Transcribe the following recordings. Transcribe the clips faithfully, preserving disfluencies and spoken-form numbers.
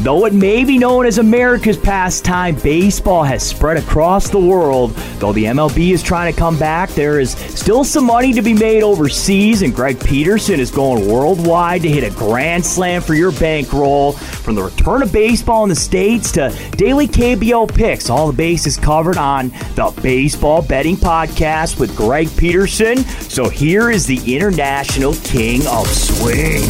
Though it may be known as America's pastime, baseball has spread across the world. Though the M L B is trying to come back, there is still some money to be made overseas, and Greg Peterson is going worldwide to hit a grand slam for your bankroll. From the return of baseball in the States to daily K B O picks, all the bases covered on the Baseball Betting Podcast with Greg Peterson. So here is the international king of swing.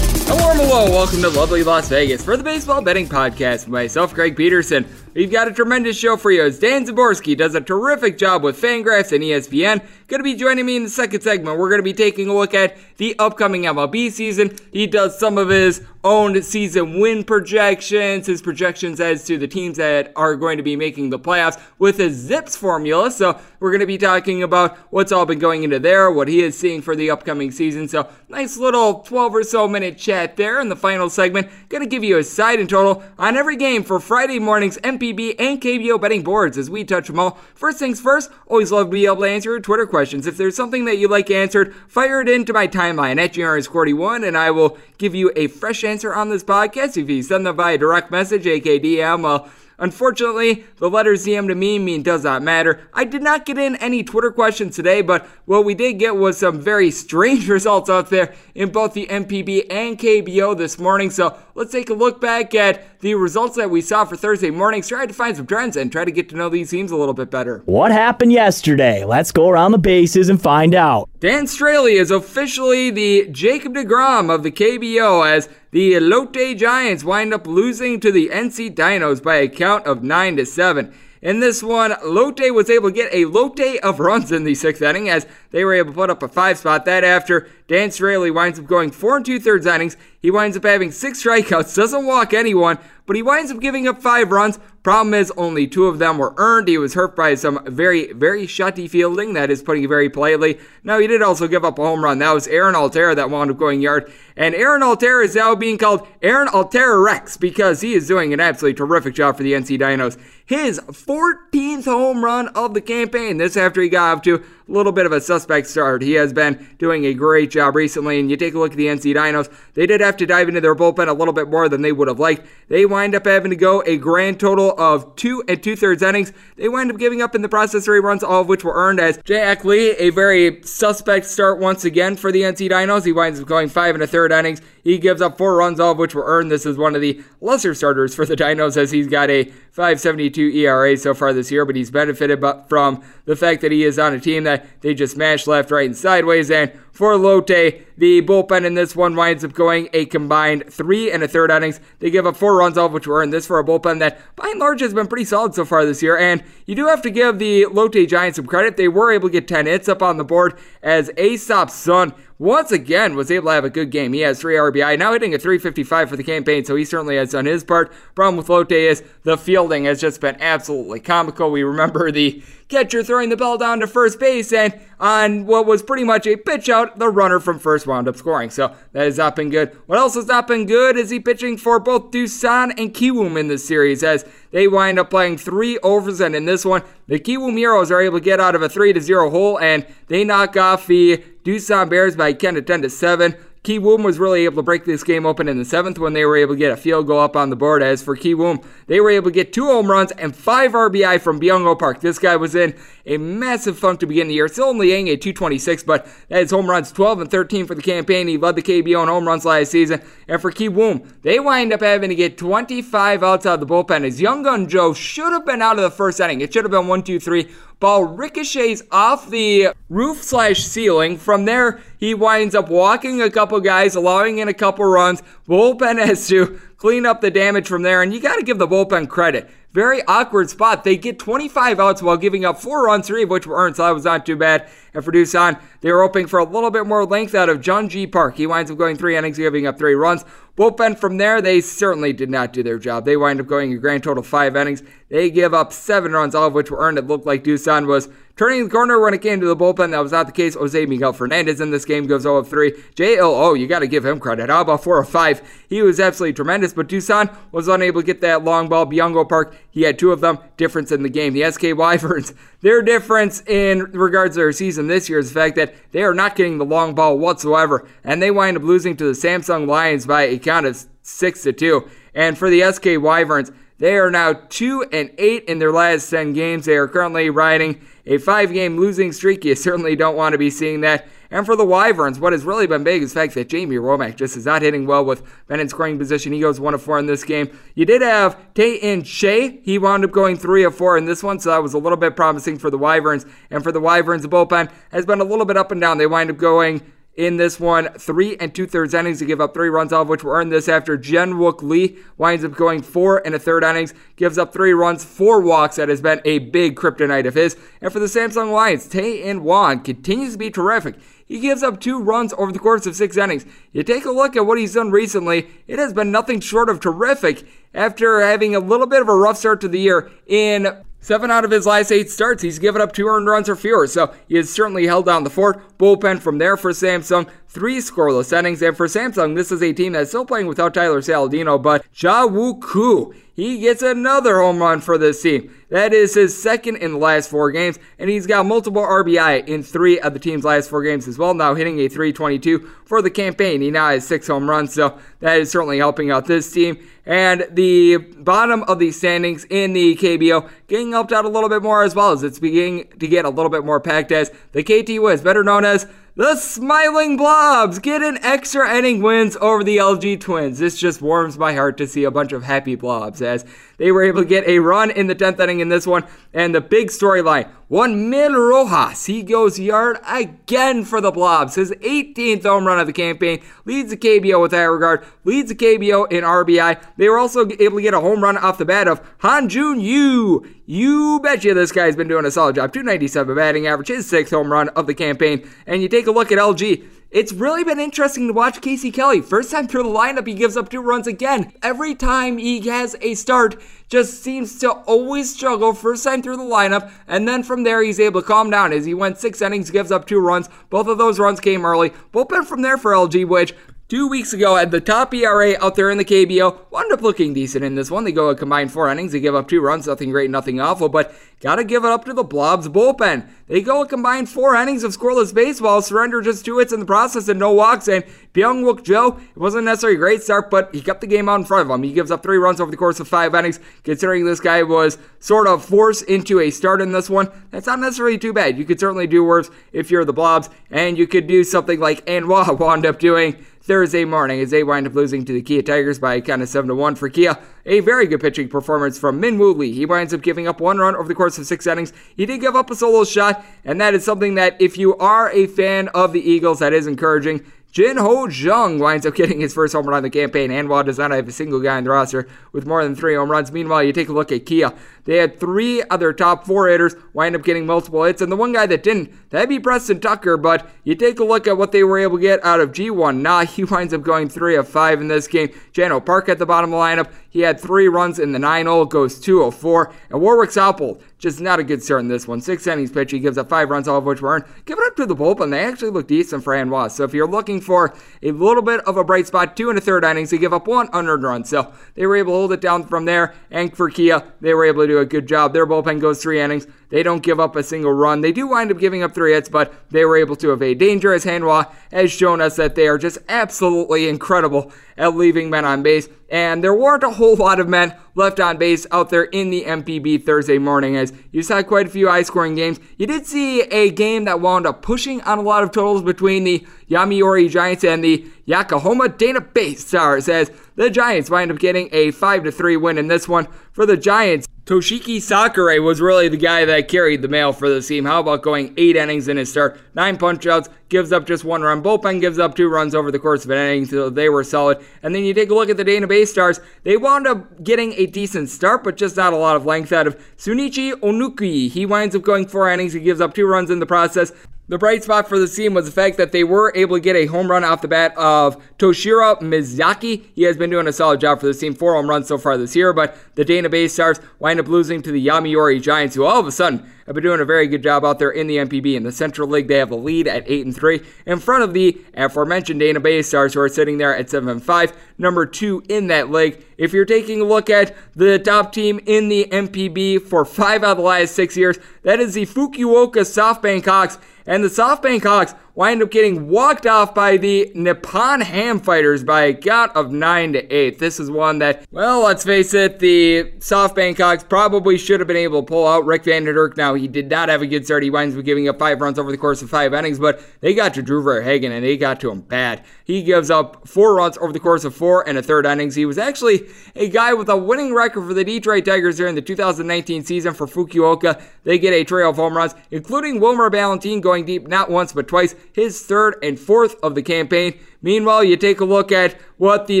Hello and hello, welcome to lovely Las Vegas for the Baseball Betting Podcast with myself, Greg Peterson. We've got a tremendous show for you as Dan Szymborski does a terrific job with FanGraphs and E S P N. Going to be joining me in the second segment. We're going to be taking a look at the upcoming M L B season. He does some of his own season win projections, his projections as to the teams that are going to be making the playoffs with his Zips formula. So we're going to be talking about what's all been going into there, what he is seeing for the upcoming season. So nice little twelve or so minute chat there in the final segment. Going to give you a side and total on every game for Friday morning's M P B and K B O betting boards as we touch them all. First things first, always love to be able to answer your Twitter questions. If there's something that you like answered, fire it into my timeline at G R S forty-one and I will give you a fresh answer on this podcast. If you send them via direct message, aka D M, well, unfortunately, the letters D M to me mean does not matter. I did not get in any Twitter questions today, but what we did get was some very strange results out there in both the M P B and K B O this morning. So let's take a look back at the results that we saw for Thursday mornings, try to find some trends, and try to get to know these teams a little bit better. What happened yesterday? Let's go around the bases and find out. Dan Straley is officially the Jacob deGrom of the K B O as the Lotte Giants wind up losing to the N C Dinos by a count of nine to seven. In this one, Lotte was able to get a Lotte of runs in the sixth inning as they were able to put up a five spot. That after Dan Straley winds up going four and two-thirds innings. He winds up having six strikeouts, doesn't walk anyone, but he winds up giving up five runs. Problem is, only two of them were earned. He was hurt by some very, very shoddy fielding. That is putting it very politely. Now, he did also give up a home run. That was Aaron Altherr that wound up going yard. And Aaron Altherr is now being called Aaron Altherr Rex because he is doing an absolutely terrific job for the N C Dinos. His fourteenth home run of the campaign. This after he got up to a little bit of a suspect start. He has been doing a great job recently, and you take a look at the N C Dinos, they did have to dive into their bullpen a little bit more than they would have liked. They wind up having to go a grand total of two and two-thirds innings. They wind up giving up in the process three runs, all of which were earned as Jack Lee, a very suspect start once again for the N C Dinos. He winds up going five and a third innings. He gives up four runs, all of which were earned. This is one of the lesser starters for the Dinos as he's got a five seventy-two E R A so far this year, but he's benefited from the fact that he is on a team that they just smashed left, right, and sideways. And for Lotte, The bullpen in this one winds up going a combined three and a third innings. They give up four runs, all of which were in this, for a bullpen that by and large has been pretty solid so far this year. And you do have to give the Lotte Giants some credit. They were able to get ten hits up on the board as Aesop's son once again was able to have a good game. He has three R B I, now hitting a three fifty-five for the campaign, so he certainly has done his part. Problem with Lotte is the fielding has just been absolutely comical. We remember the catcher throwing the ball down to first base, and on what was pretty much a pitch out, the runner from first wound up scoring. So that has not been good. What else has not been good is the pitching for both Doosan and Kiwoom in this series, as they wind up playing three overs, and in this one, the Kiwoom Heroes are able to get out of a three to zero hole, and they knock off the Doosan Bears by ten to ten to seven. Kiwoom was really able to break this game open in the seventh when they were able to get a field goal up on the board. As for Kiwoom, they were able to get two home runs and five R B I from Byung-ho Park. This guy was in a massive funk to begin the year, still only hitting a two twenty-six, but that is home runs twelve and thirteen for the campaign. He led the K B O in home runs last season. And for Kiwoom, they wind up having to get twenty-five outs out of the bullpen, as Young Gun Joe should have been out of the first inning. It should have been one two three. Ball ricochets off the roof slash ceiling. From there, he winds up walking a couple guys, allowing in a couple runs. Bullpen has to clean up the damage from there, and you got to give the bullpen credit. Very awkward spot. They get twenty-five outs while giving up four runs, three of which were earned, so that was not too bad. And for Doosan, they were hoping for a little bit more length out of Jeonji Park. He winds up going three innings, giving up three runs. Bullpen from there, they certainly did not do their job. They wind up going a grand total of five innings. They give up seven runs, all of which were earned. It looked like Doosan was turning the corner when it came to the bullpen. That was not the case. Jose Miguel Fernandez in this game goes oh of three. J L O, you got to give him credit. How about four of five? He was absolutely tremendous, but Doosan was unable to get that long ball. Byung-ho Park, he had two of them. Difference in the game. The S K Wyverns, their difference in regards to their season this year is the fact that they are not getting the long ball whatsoever, and they wind up losing to the Samsung Lions by a count of six to two. And for the S K Wyverns, they are now two and eight in their last ten games. They are currently riding a five-game losing streak. You certainly don't want to be seeing that. And for the Wyverns, what has really been big is the fact that Jamie Romack just is not hitting well with men in scoring position. He goes one of four in this game. You did have Tae-in Shea. He wound up going three of four in this one, so that was a little bit promising for the Wyverns. And for the Wyverns, the bullpen has been a little bit up and down. They wind up going in this one three and two-thirds innings to give up three runs, all of which were earned this after Jenwook Lee winds up going four and a third innings, gives up three runs, four walks. That has been a big kryptonite of his. And for the Samsung Lions, Tae-in Wan continues to be terrific. He gives up two runs over the course of six innings. You take a look at what he's done recently, it has been nothing short of terrific after having a little bit of a rough start to the year. In seven out of his last eight starts, he's given up two earned runs or fewer, so he has certainly held down the fort. Bullpen from there for Samsung, three scoreless innings. And for Samsung, this is a team that's still playing without Tyler Saladino, but Ja Woo Koo, he gets another home run for this team. That is his second in the last four games, and he's got multiple R B I in three of the team's last four games as well, now hitting a three twenty-two for the campaign. He now has six home runs, so that is certainly helping out this team. And the bottom of the standings in the K B O getting helped out a little bit more as well, as it's beginning to get a little bit more packed, as the K T O is better known as the Smiling Blobs get an extra inning wins over the L G Twins. This just warms my heart to see a bunch of happy blobs, as they were able to get a run in the tenth inning in this one. And the big storyline, Juan Mil Rojas, he goes yard again for the Blobs. His eighteenth home run of the campaign, leads the K B O with that regard, leads the K B O in R B I. They were also able to get a home run off the bat of Hanjun Yu. You betcha this guy's been doing a solid job. two ninety-seven batting average, his sixth home run of the campaign. And you take a look at L G, it's really been interesting to watch Casey Kelly. First time through the lineup, he gives up two runs again. Every time he has a start, just seems to always struggle first time through the lineup, and then from there he's able to calm down as he went six innings, gives up two runs. Both of those runs came early. Bullpen from there for L G, which two weeks ago at the top E R A out there in the K B O, wound up looking decent in this one. They go a combined four innings. They give up two runs, nothing great, nothing awful, but gotta give it up to the Blobs bullpen. They go a combined four innings of scoreless baseball, surrender just two hits in the process and no walks, and Byung-wook Joe, it wasn't necessarily a great start, but he kept the game out in front of him. He gives up three runs over the course of five innings. Considering this guy was sort of forced into a start in this one, that's not necessarily too bad. You could certainly do worse if you're the Blobs, and you could do something like Hanwha wound up doing Thursday morning as they wind up losing to the Kia Tigers by a count of seven to one. For Kia, a very good pitching performance from Min-Woo Lee. He winds up giving up one run over the course of six innings. He did give up a solo shot, and that is something that if you are a fan of the Eagles, that is encouraging. Jin Ho Jung winds up getting his first home run of the campaign. Hanwha does not have a single guy on the roster with more than three home runs. Meanwhile, you take a look at Kia. They had three other top four hitters wind up getting multiple hits, and the one guy that didn't, that'd be Preston Tucker, but you take a look at what they were able to get out of G one. Nah, he winds up going three of five in this game. Byung-ho Park at the bottom of the lineup. He had three runs in the nine-hole, goes two of four. And Warwick Sopple, just not a good start in this one. Six innings pitch, he gives up five runs, all of which were earned. Give it up to the bullpen. They actually look decent for Hanwha. So if you're looking for a little bit of a bright spot, two and a third innings, they give up one unearned run. So they were able to hold it down from there. And for Kia, they were able to do a good job. Their bullpen goes three innings. They don't give up a single run. They do wind up giving up three hits, but they were able to evade danger, as Hanwha has shown us that they are just absolutely incredible at leaving men on base. And there weren't a whole lot of men left on base out there in the M P B Thursday morning, as you saw quite a few high-scoring games. You did see a game that wound up pushing on a lot of totals between the Yomiuri Giants and the Yokohama Dana Bay Stars, as the Giants wind up getting a five to three win in this one. For the Giants, Toshiki Sakurai was really the guy that carried the mail for the team. How about going eight innings in his start? Nine punch-outs, gives up just one run. Bullpen gives up two runs over the course of an inning, so they were solid. And then you take a look at the Dana Bay Stars. They wound up getting a decent start, but just not a lot of length out of Shunichi Onukui. He winds up going four innings. He gives up two runs in the process. The bright spot for the team was the fact that they were able to get a home run off the bat of Toshiro Mizaki. He has been doing a solid job for this team. Four home runs so far this year, but the Dana Bay Stars wind up losing to the Yomiuri Giants, who all of a sudden have been doing a very good job out there in the M P B. In the Central League, they have a lead at eight and three in front of the aforementioned Dana Bay Stars, who are sitting there at seven and five, number two in that league. If you're taking a look at the top team in the M P B for five out of the last six years, that is the Fukuoka SoftBank Hawks. And the SoftBank Hawks wind up getting walked off by the Nippon Ham Fighters by a count of nine to eight. This is one that, well, let's face it, the SoftBank Hawks probably should have been able to pull out. Rick Van Der Dirk, now he did not have a good start. He winds up giving up five runs over the course of five innings, but they got to Drew Verhagen, and they got to him bad. He gives up four runs over the course of four and a third innings. He was actually a guy with a winning record for the Detroit Tigers during the two thousand nineteen season for Fukuoka. They get a trail of home runs, including Wilmer Valentine going deep not once but twice, his third and fourth of the campaign. Meanwhile, you take a look at what the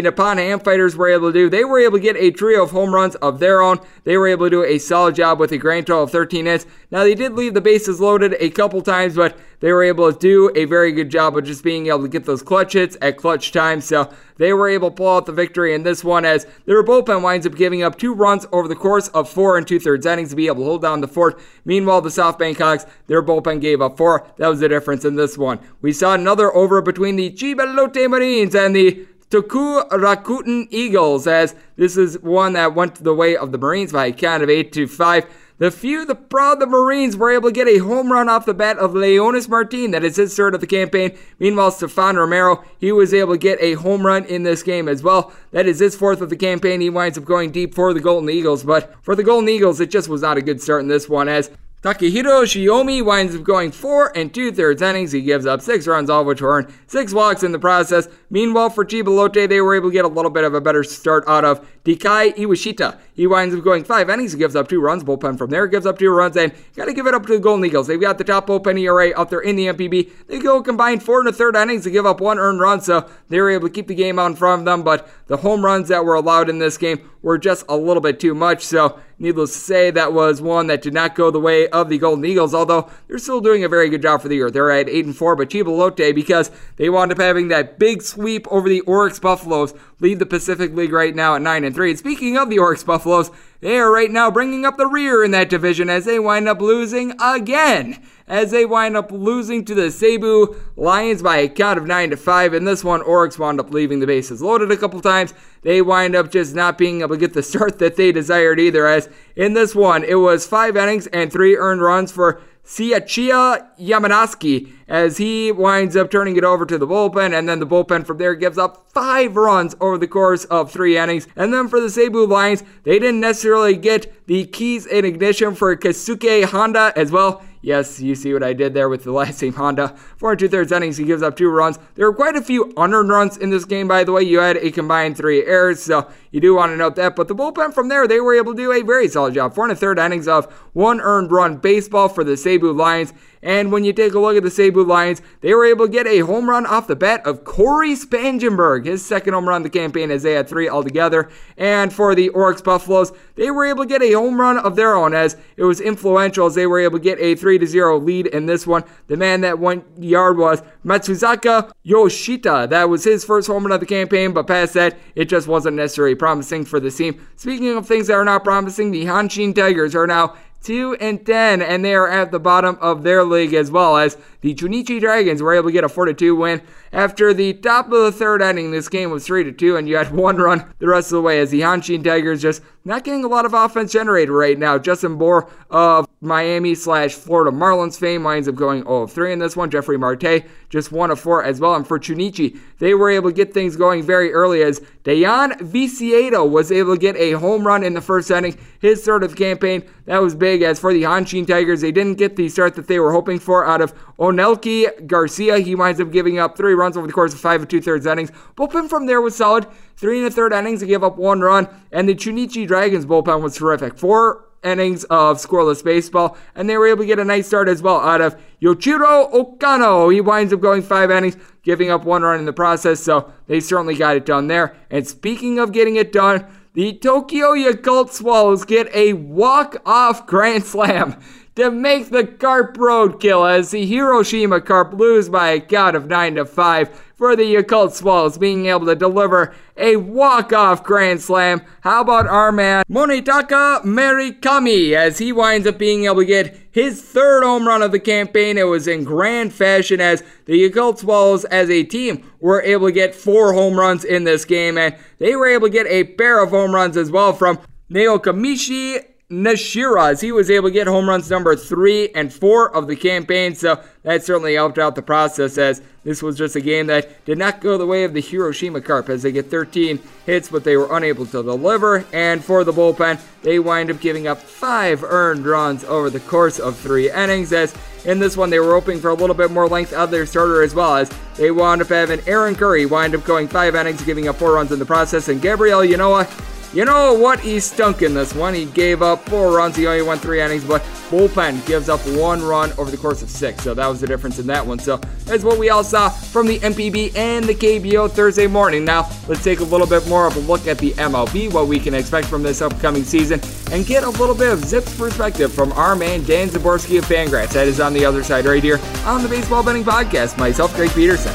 Nippon Ham Fighters were able to do. They were able to get a trio of home runs of their own. They were able to do a solid job with a grand total of thirteen hits. Now, they did leave the bases loaded a couple times, but they were able to do a very good job of just being able to get those clutch hits at clutch time. So they were able to pull out the victory in this one, as their bullpen winds up giving up two runs over the course of four and two-thirds innings to be able to hold down the fort. Meanwhile, the SoftBank Hawks, their bullpen gave up four. That was the difference in this one. We saw another over between the Chiba Lotte Marines and the Toku Rakuten Eagles, as this is one that went the way of the Marines by a count of eight to five. The few, the proud, the Marines were able to get a home run off the bat of Leonis Martin. That is his third of the campaign. Meanwhile, Stefan Romero, he was able to get a home run in this game as well. That is his fourth of the campaign. He winds up going deep for the Golden Eagles, but for the Golden Eagles, it just was not a good start in this one, as Takehiro Shiomi winds up going four and two-thirds innings. He gives up six runs, all of which were earned, six walks in the process. Meanwhile, for Chiba Lotte, they were able to get a little bit of a better start out of Dikai Iwashita. He winds up going five innings. He gives up two runs. Bullpen from there gives up two runs, and got to give it up to the Golden Eagles. They've got the top bullpen E R A out there in the M P B. They go combined four and a third innings to give up one earned run, so they were able to keep the game out in front of them, but the home runs that were allowed in this game were just a little bit too much, so needless to say, that was one that did not go the way of the Golden Eagles, although they're still doing a very good job for the year. They're at eight and four, but Chiba Lotte, because they wound up having that big sweep over the Oryx Buffaloes, lead the Pacific League right now at nine and three. And speaking of the Oryx Buffaloes, they are right now bringing up the rear in that division, as they wind up losing again, as they wind up losing to the Cebu Lions by a count of nine to five. In this one, Oryx wound up leaving the bases loaded a couple times. They wind up just not being able to get the start that they desired either, as in this one, it was five innings and three earned runs for Siachia Yamanoski, as he winds up turning it over to the bullpen, and then the bullpen from there gives up five runs over the course of three innings. And then for the Cebu Lions, they didn't necessarily get the keys in ignition for Kasuke Honda as well. Yes, you see what I did there with the last team Honda. Four and two-thirds innings, he gives up two runs. There were quite a few unearned runs in this game, by the way. You had a combined three errors, so you do want to note that. But the bullpen from there, they were able to do a very solid job. Four and a third innings of one earned run baseball for the Cebu Lions. And when you take a look at the Cebu Lions, they were able to get a home run off the bat of Corey Spangenberg, his second home run of the campaign, as they had three altogether. And for the Oryx Buffaloes, they were able to get a home run of their own, as it was influential as they were able to get a three to zero lead in this one. The man that went yard was Matsuzaka Yoshita. That was his first home run of the campaign, but past that, it just wasn't necessarily promising for the team. Speaking of things that are not promising, the Hanshin Tigers are now two and ten, and they are at the bottom of their league, as well as the Chunichi Dragons were able to get a four to two win after the top of the third inning. This game was three to two, and you had one run the rest of the way, as the Hanshin Tigers just not getting a lot of offense generated right now. Justin Bohr of Miami slash Florida Marlins fame winds up going oh for three in this one. Jeffrey Marte just one of four as well. And for Chunichi, they were able to get things going very early, as Dayan Viciedo was able to get a home run in the first inning, his third of the campaign. That was big. As for the Hanshin Tigers, they didn't get the start that they were hoping for out of Onelki Garcia. He winds up giving up three runs over the course of five and two-thirds innings. Bullpen from there was solid. Three and a third innings, they gave up one run. And the Chunichi Dragons bullpen was terrific. Four innings of scoreless baseball, and they were able to get a nice start as well out of Yoichiro Okano. He winds up going five innings, giving up one run in the process, so they certainly got it done there. And speaking of getting it done, the Tokyo Yakult Swallows get a walk-off grand slam to make the Carp roadkill, as the Hiroshima Carp lose by a count of nine to five. For the Yakult Swallows being able to deliver a walk-off grand slam. How about our man Munetaka Marikami, as he winds up being able to get his third home run of the campaign. It was in grand fashion, as the Yakult Swallows as a team were able to get four home runs in this game, and they were able to get a pair of home runs as well from Naokamichi Nishira, as he was able to get home runs number three and four of the campaign, so that certainly helped out the process, as this was just a game that did not go the way of the Hiroshima Carp, as they get thirteen hits, but they were unable to deliver. And for the bullpen, they wind up giving up five earned runs over the course of three innings, as in this one, they were hoping for a little bit more length out of their starter, as well as they wound up having Aaron Curry wind up going five innings, giving up four runs in the process, and Gabriel Yanoa, You know what? He stunk in this one. He gave up four runs. He only won three innings, but bullpen gives up one run over the course of six. So that was the difference in that one. So that's what we all saw from the M P B and the K B O Thursday morning. Now, let's take a little bit more of a look at the M L B, what we can expect from this upcoming season, and get a little bit of Zips perspective from our man Dan Szymborski of FanGraphs. That is on the other side right here on the Baseball Betting Podcast. Myself, Greg Peterson.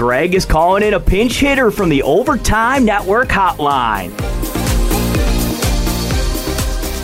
Greg is calling in a pinch hitter from the Overtime Network hotline.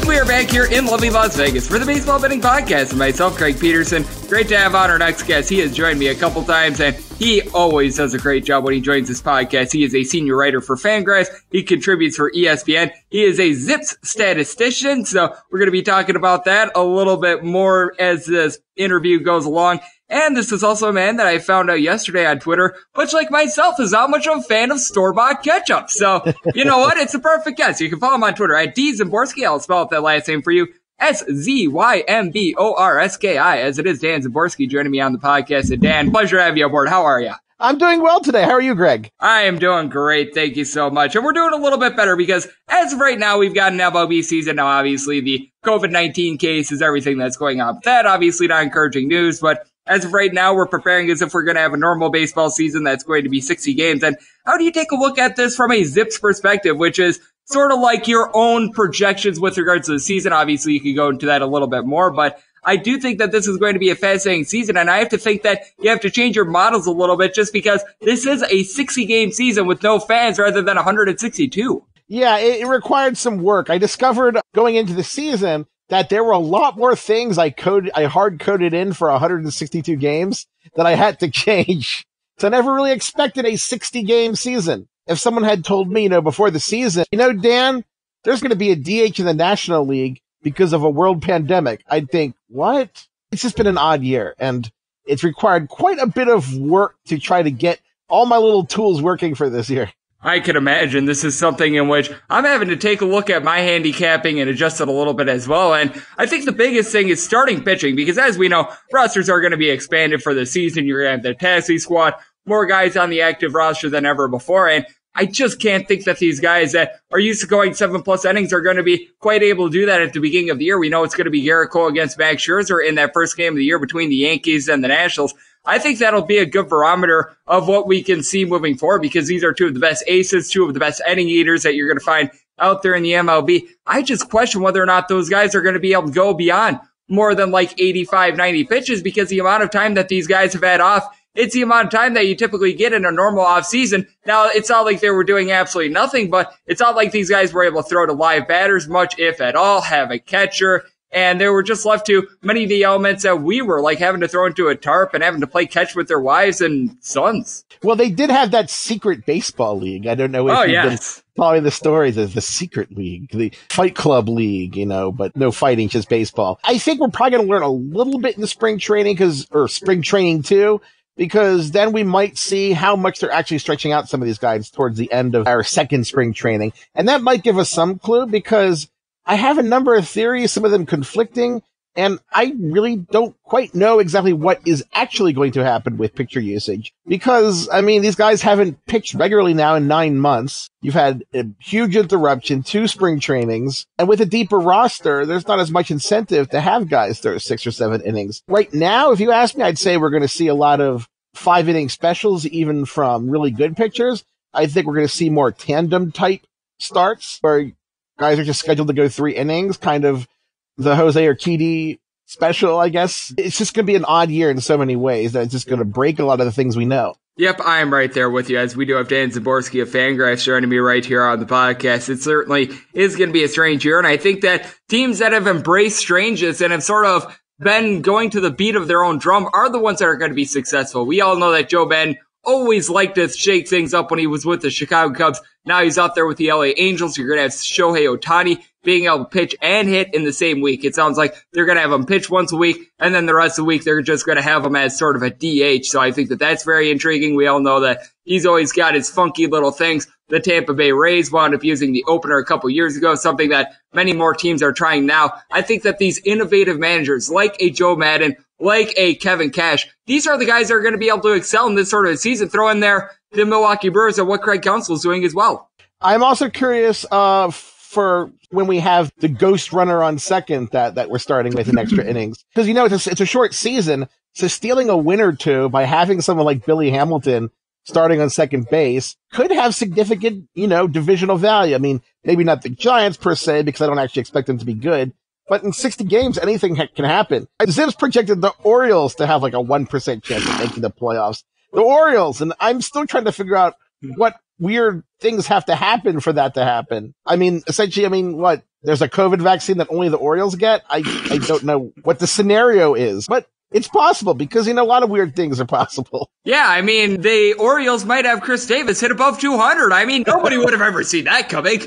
We are back here in lovely Las Vegas for the Baseball Betting Podcast. And myself, Greg Peterson. Great to have on our next guest. He has joined me a couple times, and he always does a great job when he joins this podcast. He is a senior writer for FanGraphs. He contributes for E S P N. He is a Zips statistician, so we're going to be talking about that a little bit more as this interview goes along. And this is also a man that I found out yesterday on Twitter, much like myself, is not much of a fan of store-bought ketchup. So, you know what? It's a perfect guess. You can follow him on Twitter at D Szymborski. I'll spell out that last name for you. S Z Y M B O R S K I, as it is Dan Szymborski joining me on the podcast. And Dan, pleasure to have you aboard. How are you? I'm doing well today. How are you, Greg? I am doing great. Thank you so much. And we're doing a little bit better because as of right now, we've got an M L B season. Now, obviously, the COVID nineteen cases, everything that's going on with that, obviously not encouraging news. But as of right now, we're preparing as if we're going to have a normal baseball season that's going to be sixty games. And how do you take a look at this from a Zips perspective, which is sort of like your own projections with regards to the season? Obviously, you can go into that a little bit more, but I do think that this is going to be a fascinating season, and I have to think that you have to change your models a little bit just because this is a sixty-game season with no fans rather than one hundred sixty-two. Yeah, it, it required some work. I discovered going into the season that there were a lot more things I coded, I hard-coded in for one hundred sixty-two games that I had to change. So I never really expected a sixty-game season. If someone had told me, you know, before the season, you know, Dan, there's going to be a D H in the National League because of a world pandemic, I'd think, what? It's just been an odd year, and it's required quite a bit of work to try to get all my little tools working for this year. I can imagine this is something in which I'm having to take a look at my handicapping and adjust it a little bit as well. And I think the biggest thing is starting pitching, because as we know, rosters are going to be expanded for the season. You're going to have the taxi squad, more guys on the active roster than ever before. And I just can't think that these guys that are used to going seven plus innings are going to be quite able to do that at the beginning of the year. We know it's going to be Garrett Cole against Max Scherzer in that first game of the year between the Yankees and the Nationals. I think that'll be a good barometer of what we can see moving forward, because these are two of the best aces, two of the best inning eaters that you're going to find out there in the M L B. I just question whether or not those guys are going to be able to go beyond more than like eighty-five, ninety pitches, because the amount of time that these guys have had off, it's the amount of time that you typically get in a normal offseason. Now, it's not like they were doing absolutely nothing, but it's not like these guys were able to throw to live batters much, if at all, have a catcher. And they were just left to many of the elements that we were, like having to throw into a tarp and having to play catch with their wives and sons. Well, they did have that secret baseball league. I don't know if oh, you've yes. been following the stories of the secret league, the Fight Club league, you know, but no fighting, just baseball. I think we're probably going to learn a little bit in the spring training, cause, or spring training too, because then we might see how much they're actually stretching out some of these guys towards the end of our second spring training. And that might give us some clue, because I have a number of theories, some of them conflicting, and I really don't quite know exactly what is actually going to happen with pitcher usage. Because, I mean, these guys haven't pitched regularly now in nine months. You've had a huge interruption, two spring trainings, and with a deeper roster, there's not as much incentive to have guys throw six or seven innings. Right now, if you ask me, I'd say we're going to see a lot of five-inning specials, even from really good pitchers. I think we're going to see more tandem-type starts, where guys are just scheduled to go three innings, kind of the Jose Urquidy special, I guess. It's just going to be an odd year in so many ways that it's just going to break a lot of the things we know. Yep, I am right there with you, as we do have Dan Szymborski of FanGraphs joining me right here on the podcast. It certainly is going to be a strange year, and I think that teams that have embraced strangeness and have sort of been going to the beat of their own drum are the ones that are going to be successful. We all know that Joe Benn always liked to shake things up when he was with the Chicago Cubs. Now he's out there with the L A Angels. You're going to have Shohei Ohtani being able to pitch and hit in the same week. It sounds like they're going to have him pitch once a week, and then the rest of the week they're just going to have him as sort of a D H. So I think that that's very intriguing. We all know that he's always got his funky little things. The Tampa Bay Rays wound up using the opener a couple years ago, something that many more teams are trying now. I think that these innovative managers like a Joe Madden, like a Kevin Cash, these are the guys that are going to be able to excel in this sort of season. Throw in there the Milwaukee Brewers and what Craig Counsell is doing as well. I'm also curious uh, for when we have the ghost runner on second that, that we're starting with in extra innings. Because, you know, it's a, it's a short season, so stealing a win or two by having someone like Billy Hamilton starting on second base could have significant, you know, divisional value. I mean, maybe not the Giants per se, because I don't actually expect them to be good. But in sixty games, anything ha- can happen. Zips projected the Orioles to have like a one percent chance of making the playoffs. The Orioles, and I'm still trying to figure out what weird things have to happen for that to happen. I mean, essentially, I mean, what? There's a COVID vaccine that only the Orioles get? I, I don't know what the scenario is, but it's possible, because, you know, a lot of weird things are possible. Yeah, I mean, the Orioles might have Chris Davis hit above two hundred. I mean, nobody would have ever seen that coming.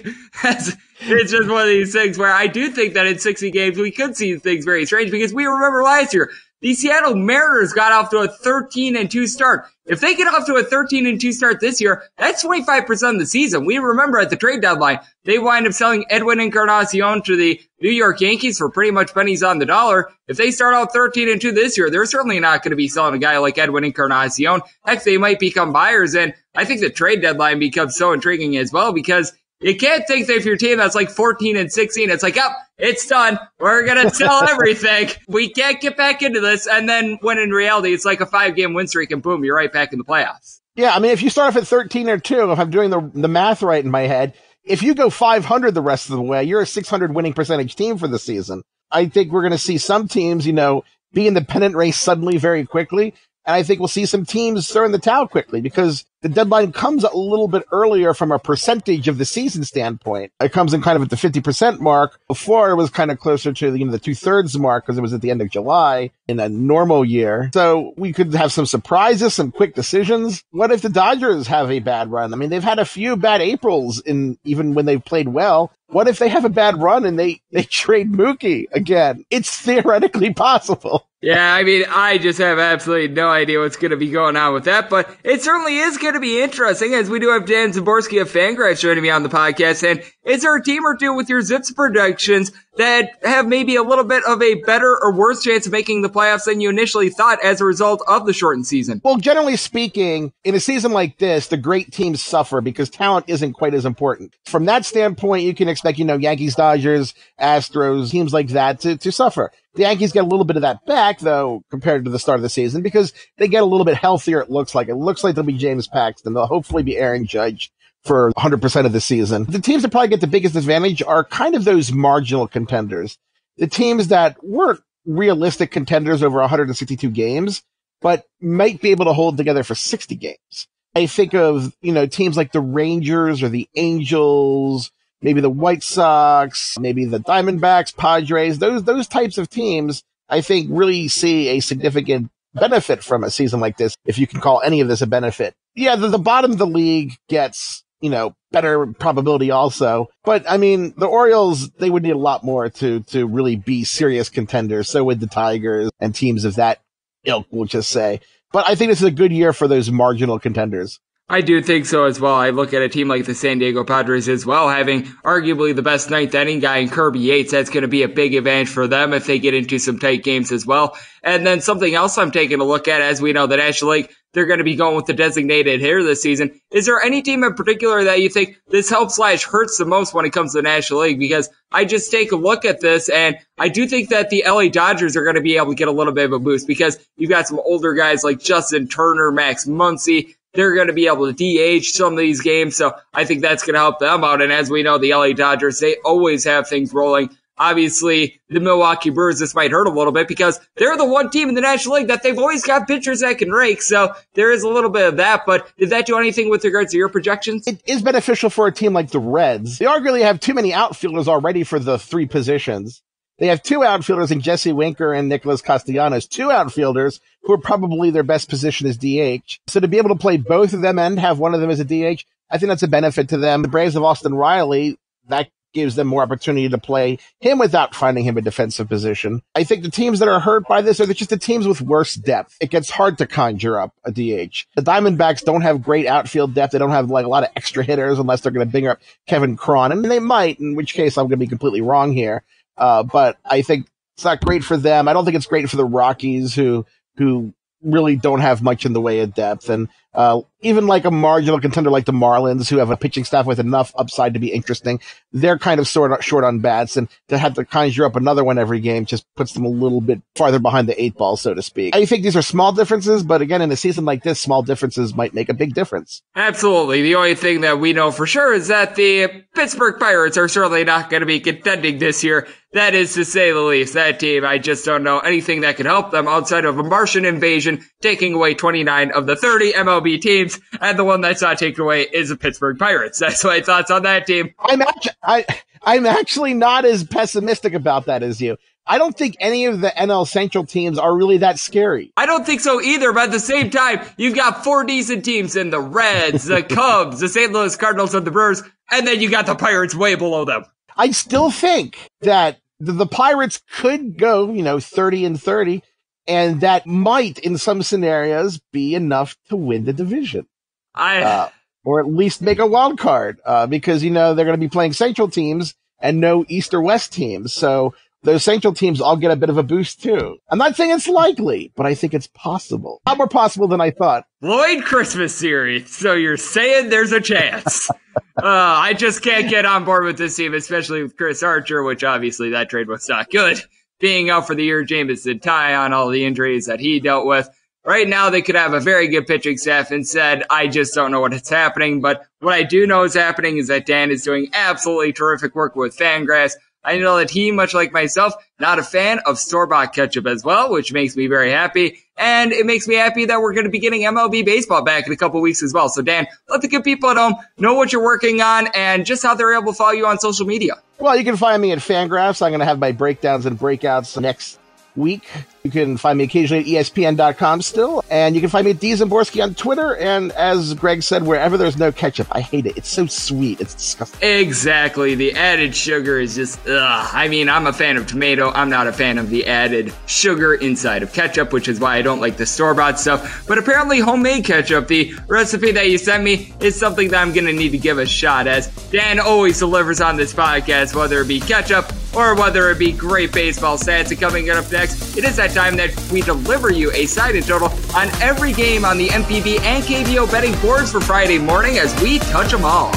That's, it's just one of these things where I do think that in sixty games, we could see things very strange, because we remember last year, the Seattle Mariners got off to a thirteen and two start. If they get off to a thirteen and two start this year, that's twenty-five percent of the season. We remember at the trade deadline, they wind up selling Edwin Encarnacion to the New York Yankees for pretty much pennies on the dollar. If they start out thirteen and two this year, they're certainly not going to be selling a guy like Edwin Encarnacion. Heck, they might become buyers. And I think the trade deadline becomes so intriguing as well, because you can't think that if your team that's like fourteen and sixteen, it's like, oh, it's done. We're going to sell everything. We can't get back into this. And then when in reality, it's like a five-game win streak, and boom, you're right back in the playoffs. Yeah, I mean, if you start off at thirteen or two, if I'm doing the the math right in my head, if you go five hundred the rest of the way, you're a six hundred winning percentage team for the season. I think we're going to see some teams, you know, be in the pennant race suddenly very quickly. And I think we'll see some teams throw in the towel quickly, because the deadline comes a little bit earlier from a percentage of the season standpoint. It comes in kind of at the fifty percent mark. Before, it was kind of closer to, you know, the two-thirds mark, because it was at the end of July in a normal year. So we could have some surprises, some quick decisions. What if the Dodgers have a bad run? I mean, they've had a few bad Aprils, in even when they've played well. What if they have a bad run and they, they trade Mookie again? It's theoretically possible. Yeah, I mean, I just have absolutely no idea what's going to be going on with that, but it certainly is going to be interesting, as we do have Dan Szymborski of FanGraphs joining me on the podcast, and is there a team or two with your Zips predictions that have maybe a little bit of a better or worse chance of making the playoffs than you initially thought as a result of the shortened season? Well, generally speaking, in a season like this, the great teams suffer because talent isn't quite as important. From that standpoint, you can expect, you know, Yankees, Dodgers, Astros, teams like that to, to suffer. The Yankees get a little bit of that back, though, compared to the start of the season, because they get a little bit healthier, it looks like. It looks like they'll be James Paxton. They'll hopefully be Aaron Judge for one hundred percent of the season. The teams that probably get the biggest advantage are kind of those marginal contenders. The teams that weren't realistic contenders over one hundred sixty-two games, but might be able to hold together for sixty games. I think of, you know, teams like the Rangers or the Angels, maybe the White Sox, maybe the Diamondbacks, Padres, those those types of teams, I think, really see a significant benefit from a season like this, if you can call any of this a benefit. Yeah, the, the bottom of the league gets, you know, better probability also. But, I mean, the Orioles, they would need a lot more to to really be serious contenders. So would the Tigers and teams of that ilk, we'll just say. But I think this is a good year for those marginal contenders. I do think so as well. I look at a team like the San Diego Padres as well, having arguably the best ninth inning guy in Kirby Yates. That's going to be a big advantage for them if they get into some tight games as well. And then something else I'm taking a look at, as we know, the National League, they're going to be going with the designated hitter this season. Is there any team in particular that you think this helps slash hurts the most when it comes to the National League? Because I just take a look at this, and I do think that the L A Dodgers are going to be able to get a little bit of a boost, because you've got some older guys like Justin Turner, Max Muncy. They're going to be able to D H some of these games, so I think that's going to help them out. And as we know, the L A Dodgers, they always have things rolling. Obviously, the Milwaukee Brewers, this might hurt a little bit because they're the one team in the National League that they've always got pitchers that can rake. So there is a little bit of that, but did that do anything with regards to your projections? It is beneficial for a team like the Reds. They arguably have too many outfielders already for the three positions. They have two outfielders in Jesse Winker and Nicholas Castellanos, two outfielders who are probably their best position is D H. So to be able to play both of them and have one of them as a D H, I think that's a benefit to them. The Braves have Austin Riley. That gives them more opportunity to play him without finding him a defensive position. I think the teams that are hurt by this are just the teams with worse depth. It gets hard to conjure up a D H. The Diamondbacks don't have great outfield depth. They don't have like a lot of extra hitters unless they're going to bring up Kevin Cron. And they might, in which case I'm going to be completely wrong here. Uh, but I think it's not great for them. I don't think it's great for the Rockies, who who really don't have much in the way of depth. And uh, even like a marginal contender like the Marlins, who have a pitching staff with enough upside to be interesting, they're kind of sort of short on bats. And to have to conjure up another one every game just puts them a little bit farther behind the eight ball, so to speak. I think these are small differences, but again, in a season like this, small differences might make a big difference. Absolutely. The only thing that we know for sure is that the Pittsburgh Pirates are certainly not going to be contending this year. That is to say the least. That team, I just don't know anything that could help them outside of a Martian invasion taking away twenty-nine of the thirty M L B teams, and the one that's not taken away is the Pittsburgh Pirates. That's my thoughts on that team. I'm actually, I, I'm actually not as pessimistic about that as you. I don't think any of the N L Central teams are really that scary. I don't think so either, but at the same time, you've got four decent teams in the Reds, the Cubs, the Saint Louis Cardinals, and the Brewers, and then you got the Pirates way below them. I still think that the, the Pirates could go, you know, thirty and thirty, and that might, in some scenarios, be enough to win the division. I uh, or at least make a wild card, uh, because, you know, they're going to be playing Central teams and no East or West teams. So those Central teams all get a bit of a boost, too. I'm not saying it's likely, but I think it's possible. A lot more possible than I thought. Lloyd Christmas series. So you're saying there's a chance. Uh, I just can't get on board with this team, especially with Chris Archer, which obviously that trade was not good. Being out for the year, Jamison Ty on all the injuries that he dealt with. Right now, they could have a very good pitching staff. Instead, I just don't know what is happening. But what I do know is happening is that Dan is doing absolutely terrific work with FanGraphs. I know that he, much like myself, not a fan of store-bought ketchup as well, which makes me very happy. And it makes me happy that we're going to be getting M L B baseball back in a couple weeks as well. So, Dan, let the good people at home know what you're working on and just how they're able to follow you on social media. Well, you can find me at FanGraphs. I'm going to have my breakdowns and breakouts next week. You can find me occasionally at E S P N dot com still, and you can find me at D Szymborski on Twitter, and as Greg said, wherever there's no ketchup. I hate it. It's so sweet. It's disgusting. Exactly. The added sugar is just, ugh. I mean, I'm a fan of tomato. I'm not a fan of the added sugar inside of ketchup, which is why I don't like the store-bought stuff, but apparently homemade ketchup, the recipe that you sent me, is something that I'm going to need to give a shot as Dan always delivers on this podcast, whether it be ketchup or whether it be great baseball stats. And coming up next, it is that time that we deliver you a side and total on every game on the M P B and K B O betting boards for Friday morning as we touch them all.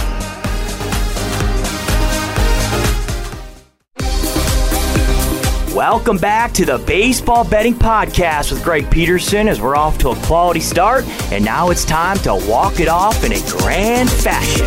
Welcome back to the Baseball Betting Podcast with Greg Peterson as we're off to a quality start, and now it's time to walk it off in a grand fashion.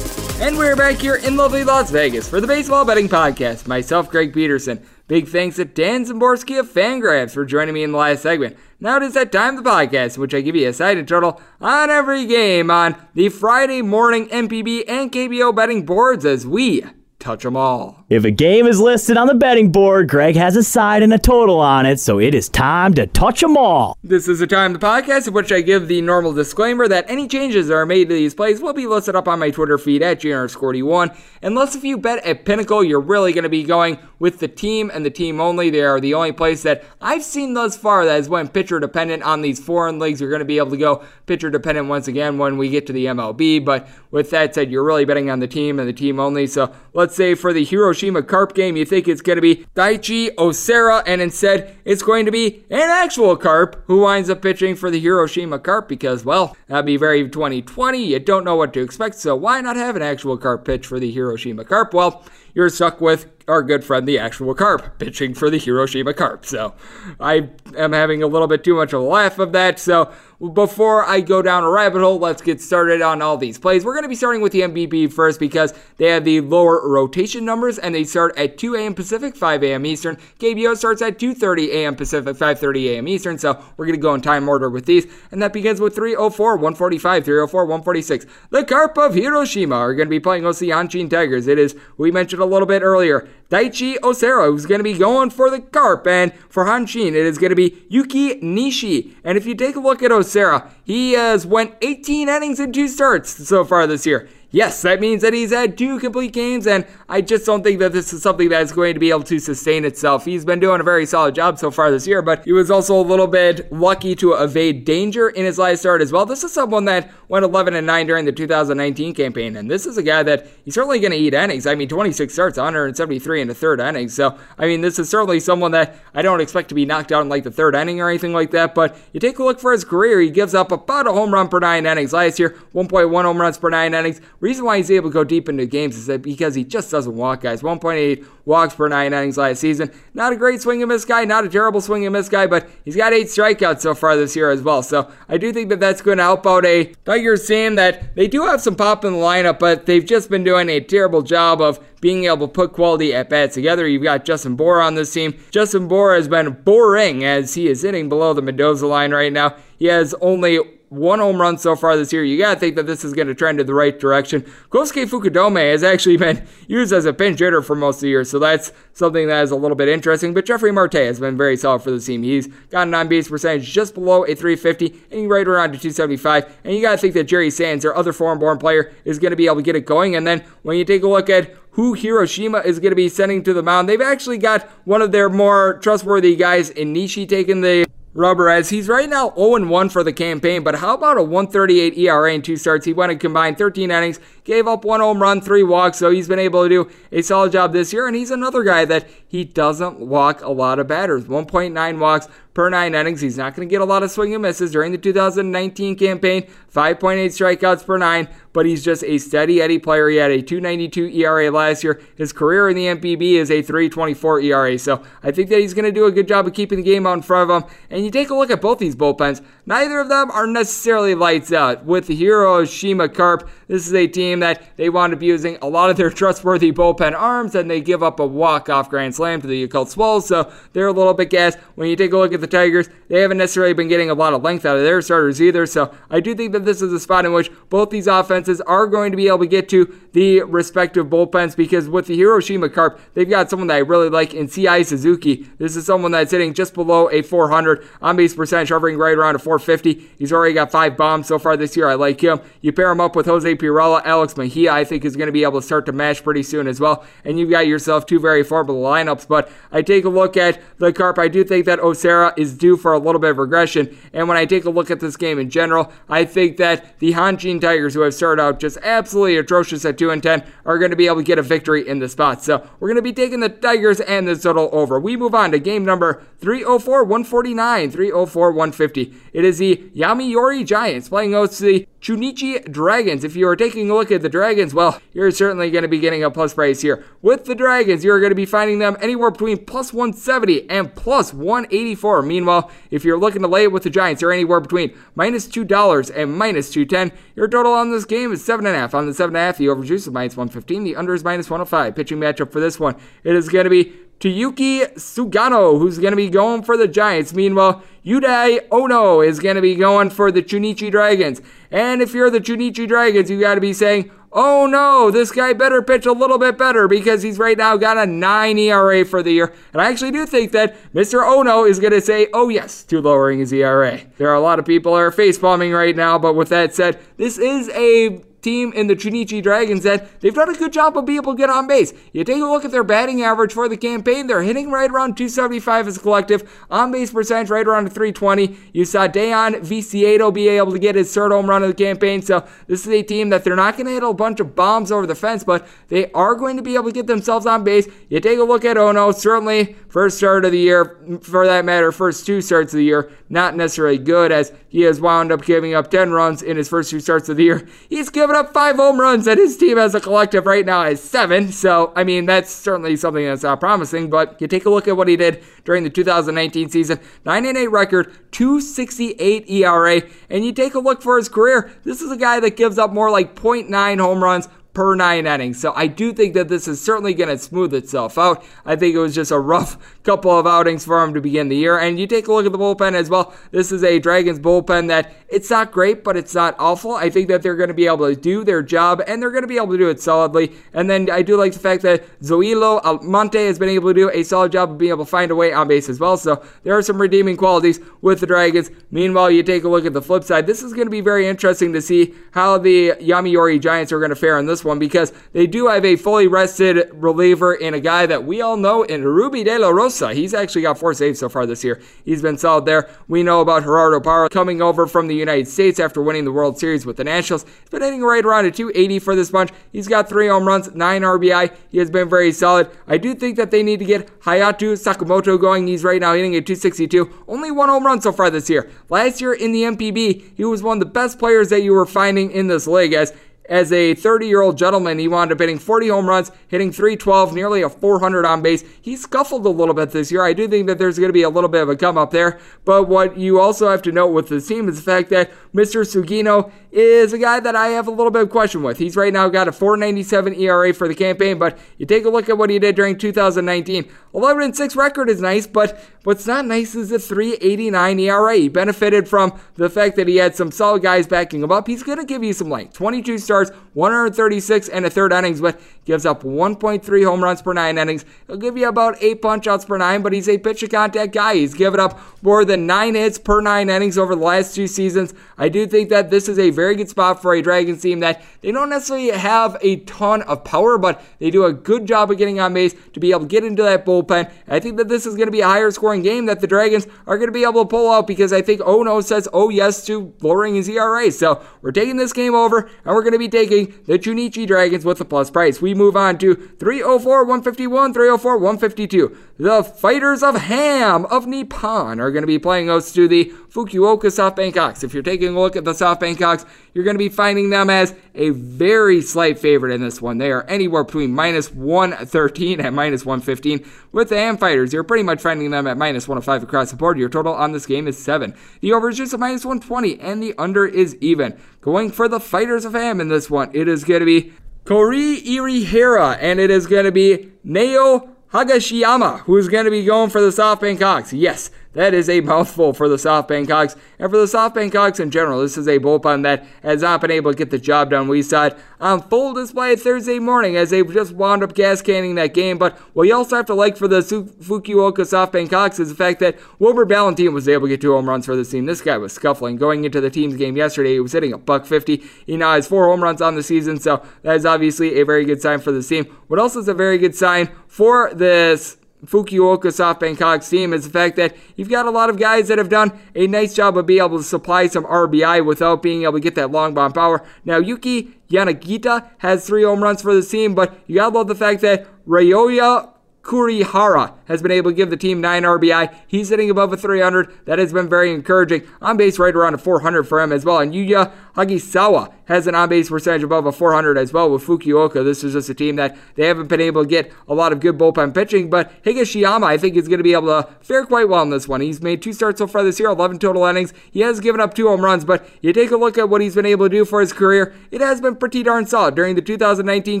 And we're back here in lovely Las Vegas for the Baseball Betting Podcast. Myself, Greg Peterson. Big thanks to Dan Szymborski of FanGraphs for joining me in the last segment. Now it is that time of the podcast in which I give you a side and total on every game on the Friday morning M P B and K B O betting boards as we touch them all. If a game is listed on the betting board, Greg has a side and a total on it, so it is time to touch them all. This is the time of the podcast in which I give the normal disclaimer that any changes that are made to these plays will be listed up on my Twitter feed at G N R Scorty one. Unless if you bet at Pinnacle, you're really going to be going with the team and the team only. They are the only place that I've seen thus far that has went pitcher dependent on these foreign leagues. You're going to be able to go pitcher dependent once again when we get to the M L B, but with that said, you're really betting on the team and the team only, so let's say for the Hiroshima Carp game, you think it's going to be Daichi Osera, and instead it's going to be an actual Carp who winds up pitching for the Hiroshima Carp because, well, that'd be very twenty twenty. You don't know what to expect, so why not have an actual Carp pitch for the Hiroshima Carp? Well, you're stuck with our good friend, the actual Carp, pitching for the Hiroshima Carp. So I am having a little bit too much of a laugh of that. So before I go down a rabbit hole, let's get started on all these plays. We're going to be starting with the M V P first because they have the lower rotation numbers, and they start at two a.m. Pacific, five a.m. Eastern. K B O starts at two thirty a.m. Pacific, five thirty a.m. Eastern. So we're going to go in time order with these, and that begins with three oh four, one forty-five, three oh four, one forty-six. The Carp of Hiroshima are going to be playing against the Hanshin Tigers. It is, we mentioned a little bit earlier, Daichi Osera, who's going to be going for the Carp, and for Hanshin, it is going to be Yuki Nishi. And if you take a look at Osera, he has went eighteen innings and two starts so far this year. Yes, that means that he's had two complete games, and I just don't think that this is something that is going to be able to sustain itself. He's been doing a very solid job so far this year, but he was also a little bit lucky to evade danger in his last start as well. This is someone that went eleven and nine during the two thousand nineteen campaign, and this is a guy that he's certainly going to eat innings. I mean, twenty-six starts, one seventy-three in the third inning. So, I mean, this is certainly someone that I don't expect to be knocked out in like the third inning or anything like that, but you take a look for his career, he gives up about a home run per nine innings. Last year, one point one home runs per nine innings. Reason why he's able to go deep into games is that because he just doesn't walk, guys. one point eight walks per nine innings last season. Not a great swing and miss guy, not a terrible swing and miss guy, but he's got eight strikeouts so far this year as well. So I do think that that's going to help out a Tigers team that they do have some pop in the lineup, but they've just been doing a terrible job of being able to put quality at-bats together. You've got Justin Bohr on this team. Justin Bohr has been boring as he is hitting below the Mendoza line right now. He has only one home run so far this year. You got to think that this is going to trend in the right direction. Kosuke Fukudome has actually been used as a pinch hitter for most of the year, so that's something that is a little bit interesting. But Jeffrey Marte has been very solid for the team. He's got an on-base percentage just below a three fifty, and right around to two seventy-five. And you got to think that Jerry Sands, their other foreign-born player, is going to be able to get it going. And then when you take a look at who Hiroshima is going to be sending to the mound, they've actually got one of their more trustworthy guys in Nishi taking the rubber as he's right now oh and one for the campaign, but how about a one thirty-eight E R A in two starts? He went and combined thirteen innings, gave up one home run, three walks, so he's been able to do a solid job this year, and he's another guy that he doesn't walk a lot of batters. one point nine walks per nine innings. He's not going to get a lot of swing and misses during the two thousand nineteen campaign. five point eight strikeouts per nine, but he's just a steady Eddie player. He had a two ninety-two E R A last year. His career in the M P B is a three twenty-four E R A, so I think that he's going to do a good job of keeping the game out in front of him. And you take a look at both these bullpens, neither of them are necessarily lights out. With the Hiroshima Carp, this is a team team that they wound up using a lot of their trustworthy bullpen arms, and they give up a walk-off grand slam to the Yakult Swolls, so they're a little bit gassed. When you take a look at the Tigers, they haven't necessarily been getting a lot of length out of their starters either, so I do think that this is a spot in which both these offenses are going to be able to get to the respective bullpens, because with the Hiroshima Carp, they've got someone that I really like in C I. Suzuki. This is someone that's hitting just below a four hundred on-base percentage, hovering right around a four fifty. He's already got five bombs so far this year. I like him. You pair him up with Jose Pirella. Alex Mejia, I think, is going to be able to start to mash pretty soon as well, and you've got yourself two very formidable lineups. But I take a look at the Carp. I do think that Osara is due for a little bit of regression, and when I take a look at this game in general, I think that the Hanshin Tigers, who have started out just absolutely atrocious at two and ten, are going to be able to get a victory in the spot. So we're going to be taking the Tigers and the total over. We move on to game number three oh four one forty-nine, three oh four one fifty. It is the Yomiuri Giants playing host to the Chunichi Dragons. If you are taking a look at the Dragons, well, you're certainly going to be getting a plus price here. With the Dragons, you're going to be finding them anywhere between plus one seventy and plus one eighty-four. Meanwhile, if you're looking to lay it with the Giants, you're anywhere between minus two dollars and minus two ten. Your total on this game is seven point five. On the seven point five, the overjuice is minus one fifteen. The under is minus one oh five. Pitching matchup for this one, it is going to be Toyuki Sugano, who's going to be going for the Giants. Meanwhile, Yudai Ono is going to be going for the Chunichi Dragons. And if you're the Chunichi Dragons, you got to be saying, oh no, this guy better pitch a little bit better, because he's right now got a nine E R A for the year. And I actually do think that Mister Ono is going to say, oh yes, to lowering his E R A. There are a lot of people that are face-palming right now, but with that said, this is a team in the Chunichi Dragons that they've done a good job of being able to get on base. You take a look at their batting average for the campaign, they're hitting right around two seventy-five as a collective, on base percentage right around three twenty. You saw Dejan Vicieto be able to get his third home run of the campaign, so this is a team that they're not going to hit a bunch of bombs over the fence, but they are going to be able to get themselves on base. You take a look at Ono, certainly first start of the year, for that matter, first two starts of the year, not necessarily good, as he has wound up giving up ten runs in his first two starts of the year. He's given up five home runs, and his team as a collective right now is seven, so I mean that's certainly something that's not promising. But you take a look at what he did during the two thousand nineteen season, nine and eight record, two sixty-eight E R A, and you take a look for his career, this is a guy that gives up more like point nine home runs per nine innings. So I do think that this is certainly going to smooth itself out. I think it was just a rough couple of outings for him to begin the year. And you take a look at the bullpen as well. This is a Dragons bullpen that it's not great, but it's not awful. I think that they're going to be able to do their job, and they're going to be able to do it solidly. And then I do like the fact that Zoilo Almonte has been able to do a solid job of being able to find a way on base as well. So there are some redeeming qualities with the Dragons. Meanwhile, you take a look at the flip side. This is going to be very interesting to see how the Yomiuri Giants are going to fare in this one, because they do have a fully rested reliever in a guy that we all know in Ruby De La Rosa. He's actually got four saves so far this year. He's been solid there. We know about Gerardo Parra coming over from the United States after winning the World Series with the Nationals. He's been hitting right around a two eighty for this bunch. He's got three home runs, nine R B I. He has been very solid. I do think that they need to get Hayato Sakamoto going. He's right now hitting a two sixty-two. Only one home run so far this year. Last year in the M P B, he was one of the best players that you were finding in this league, as As a thirty-year-old gentleman, he wound up hitting forty home runs, hitting three twelve, nearly a four hundred on base. He scuffled a little bit this year. I do think that there's going to be a little bit of a come-up there. But what you also have to note with this team is the fact that Mister Sugino is a guy that I have a little bit of question with. He's right now got a four ninety-seven E R A for the campaign, but you take a look at what he did during two thousand nineteen. eleven and six record is nice, but what's not nice is the three eighty-nine E R A. He benefited from the fact that he had some solid guys backing him up. He's going to give you some length. twenty-two starts, one thirty-six and a third innings, but gives up one point three home runs per nine innings. He'll give you about eight punch-outs per nine, but he's a pitch-to-contact guy. He's given up more than nine hits per nine innings over the last two seasons. I do think that this is a very Very good spot for a Dragons team that they don't necessarily have a ton of power, but they do a good job of getting on base to be able to get into that bullpen. And I think that this is going to be a higher scoring game that the Dragons are going to be able to pull out, because I think Ono says oh yes to lowering his E R A. So we're taking this game over, and we're going to be taking the Chunichi Dragons with a plus price. We move on to three oh four one fifty-one, three oh four one fifty-two. The Fighters of Ham of Nippon are going to be playing host to the Fukuoka SoftBank Hawks. If you're taking a look at the SoftBank Hawks, you're going to be finding them as a very slight favorite in this one. They are anywhere between minus one thirteen and minus one fifteen. With the Ham Fighters, you're pretty much finding them at minus one oh five across the board. Your total on this game is seven. The over is just a minus one twenty, and the under is even. Going for the Fighters of Ham in this one, it is going to be Kori Irihara, and it is going to be Naoya Hagashiyama, who is going to be going for the SoftBank Hawks. Yes, that is a mouthful for the SoftBank Hawks. And for the SoftBank Hawks in general, this is a bullpen that has not been able to get the job done. We saw it on full display Thursday morning as they just wound up gas canning that game. But what you also have to like for the Fukuoka SoftBank Hawks is the fact that Wilbur Valentin was able to get two home runs for this team. This guy was scuffling. Going into the team's game yesterday, he was hitting a buck fifty. He now has four home runs on the season, so that is obviously a very good sign for this team. What else is a very good sign for this Fukuoka SoftBank Hawks team is the fact that you've got a lot of guys that have done a nice job of being able to supply some R B I without being able to get that long bomb power. Now, Yuki Yanagita has three home runs for the team, but you gotta love the fact that Ryoya Kurihara has been able to give the team nine R B I. He's hitting above a three hundred. That has been very encouraging. On base right around a four hundred for him as well. And Yuya Hagisawa has an on base percentage above a four hundred as well with Fukuoka. This is just a team that they haven't been able to get a lot of good bullpen pitching. But Higashiyama, I think, is going to be able to fare quite well in this one. He's made two starts so far this year, eleven total innings. He has given up two home runs, but you take a look at what he's been able to do for his career. It has been pretty darn solid. During the two thousand nineteen